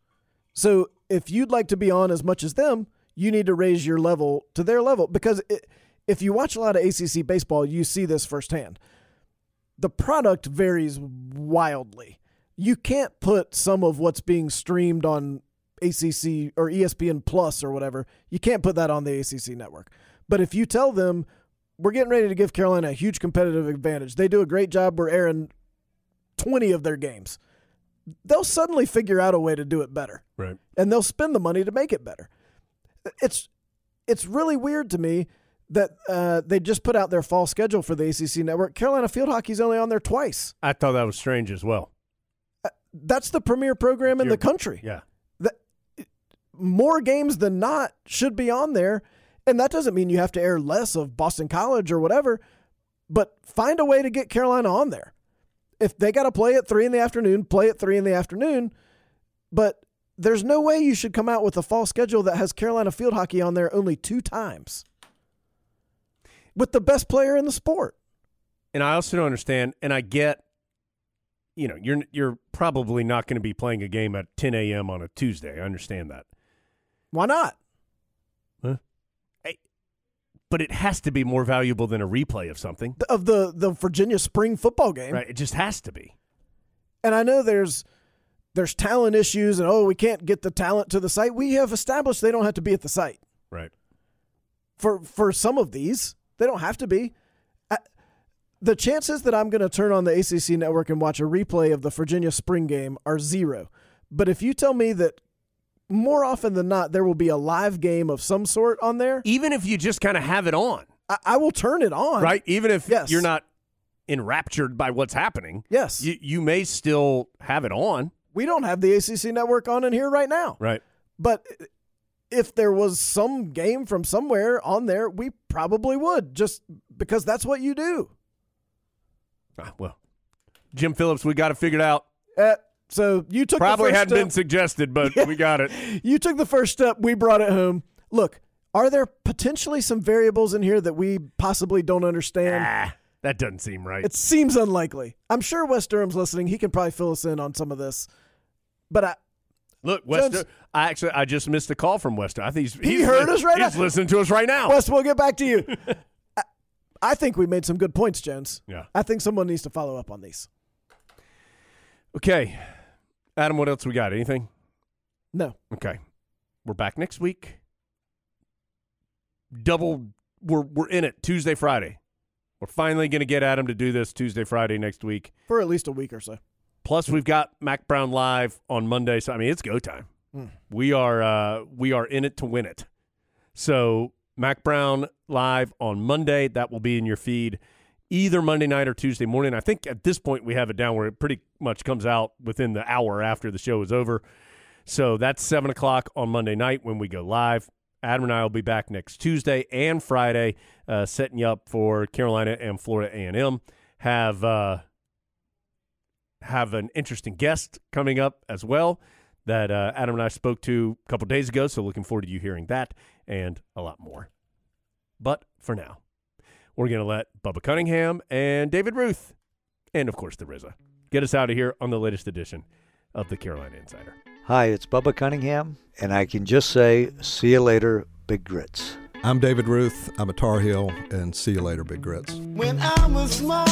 So if you'd like to be on as much as them, you need to raise your level to their level. Because it, if you watch a lot of A C C baseball, you see this firsthand. The product varies wildly. You can't put some of what's being streamed on A C C or E S P N Plus or whatever, you can't put that on the A C C network. But if you tell them, we're getting ready to give Carolina a huge competitive advantage, they do a great job, we're airing twenty of their games, they'll suddenly figure out a way to do it better. Right. And they'll spend the money to make it better. It's it's really weird to me that uh, they just put out their fall schedule for the A C C network. Carolina field hockey's only on there twice. I thought that was strange as well. Uh, that's the premier program in You're, the country. Yeah. That, more games than not should be on there, and that doesn't mean you have to air less of Boston College or whatever, but find a way to get Carolina on there. If they got to play at three in the afternoon, play at three in the afternoon. But there's no way you should come out with a fall schedule that has Carolina field hockey on there only two times with the best player in the sport. And I also don't understand, and I get, you know, you're you're probably not going to be playing a game at ten a.m. on a Tuesday. I understand that. Why not? Huh? But it has to be more valuable than a replay of something. Of the, the Virginia spring football game. Right, it just has to be. And I know there's there's talent issues and, oh, we can't get the talent to the site. We have established they don't have to be at the site. Right. For for some of these, they don't have to be. I, the chances that I'm going to turn on the A C C network and watch a replay of the Virginia spring game are zero. But if you tell me that more often than not, there will be a live game of some sort on there. Even if you just kind of have it on. I, I will turn it on. Right? Even if yes. you're not enraptured by what's happening. Yes. You, you may still have it on. We don't have the A C C network on in here right now. Right. But if there was some game from somewhere on there, we probably would, just because that's what you do. Ah, well, Jim Phillips, we got it figured out. Uh, So you took probably the first hadn't step. Been suggested, but yeah. We got it. You took the first step. We brought it home. Look, are there potentially some variables in here that we possibly don't understand? Ah, that doesn't seem right. It seems unlikely. I'm sure Wes Durham's listening. He can probably fill us in on some of this. But I look, Wes. Dur- I actually I just missed a call from Wes. I think he's, he's he heard he's, us right he's now. He's listening to us right now. Wes, we'll get back to you. I, I think we made some good points, Jones. Yeah. I think someone needs to follow up on these. Okay. Adam, what else we got? Anything? No. Okay. We're back next week. Double, we're we're in it Tuesday, Friday. We're finally going to get Adam to do this Tuesday, Friday next week. For at least a week or so. Plus, we've got Mac Brown live on Monday. So, I mean, it's go time. Mm. We are uh, we are in it to win it. So, Mac Brown live on Monday. That will be in your feed either Monday night or Tuesday morning. I think at this point we have it down where it pretty much comes out within the hour after the show is over. So that's seven o'clock on Monday night when we go live. Adam and I will be back next Tuesday and Friday, uh, setting you up for Carolina and Florida A and M. Have, uh, have an interesting guest coming up as well that uh, Adam and I spoke to a couple days ago, so looking forward to you hearing that and a lot more. But for now, we're going to let Bubba Cunningham and David Routh and, of course, the R Z A get us out of here on the latest edition of the Carolina Insider. Hi, it's Bubba Cunningham, and I can just say, see you later, Big Grits. I'm David Routh. I'm a Tar Heel, and see you later, Big Grits. When I was small,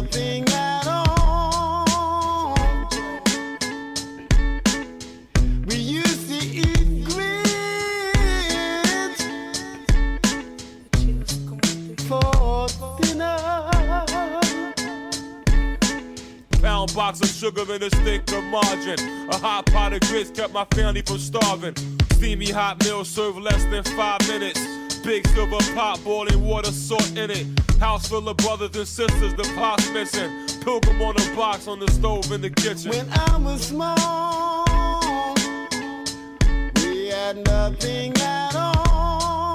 nothing at all. We used to eat grits for dinner. Pound box of sugar and a stick of margarine. A hot pot of grits kept my family from starving. Steamy hot meal served less than five minutes. Big silver pot, boiling water, salt in it. House full of brothers and sisters, the pot's missing. Pilgrim on a box on the stove in the kitchen. When I was small, we had nothing at all.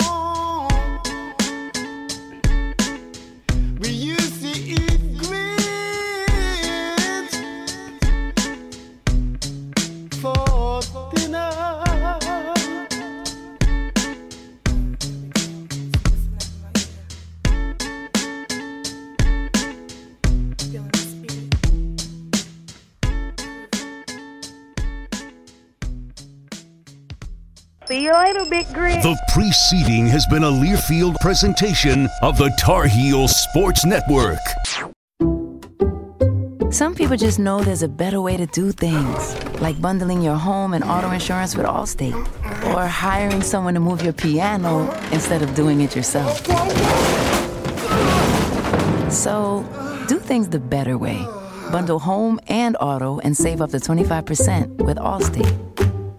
We used to eat grits for dinner. See you later, Big Grit. The preceding has been a Learfield presentation of the Tar Heel Sports Network. Some people just know there's a better way to do things, like bundling your home and auto insurance with Allstate, or hiring someone to move your piano instead of doing it yourself. So, do things the better way. Bundle home and auto and save up to twenty-five percent with Allstate.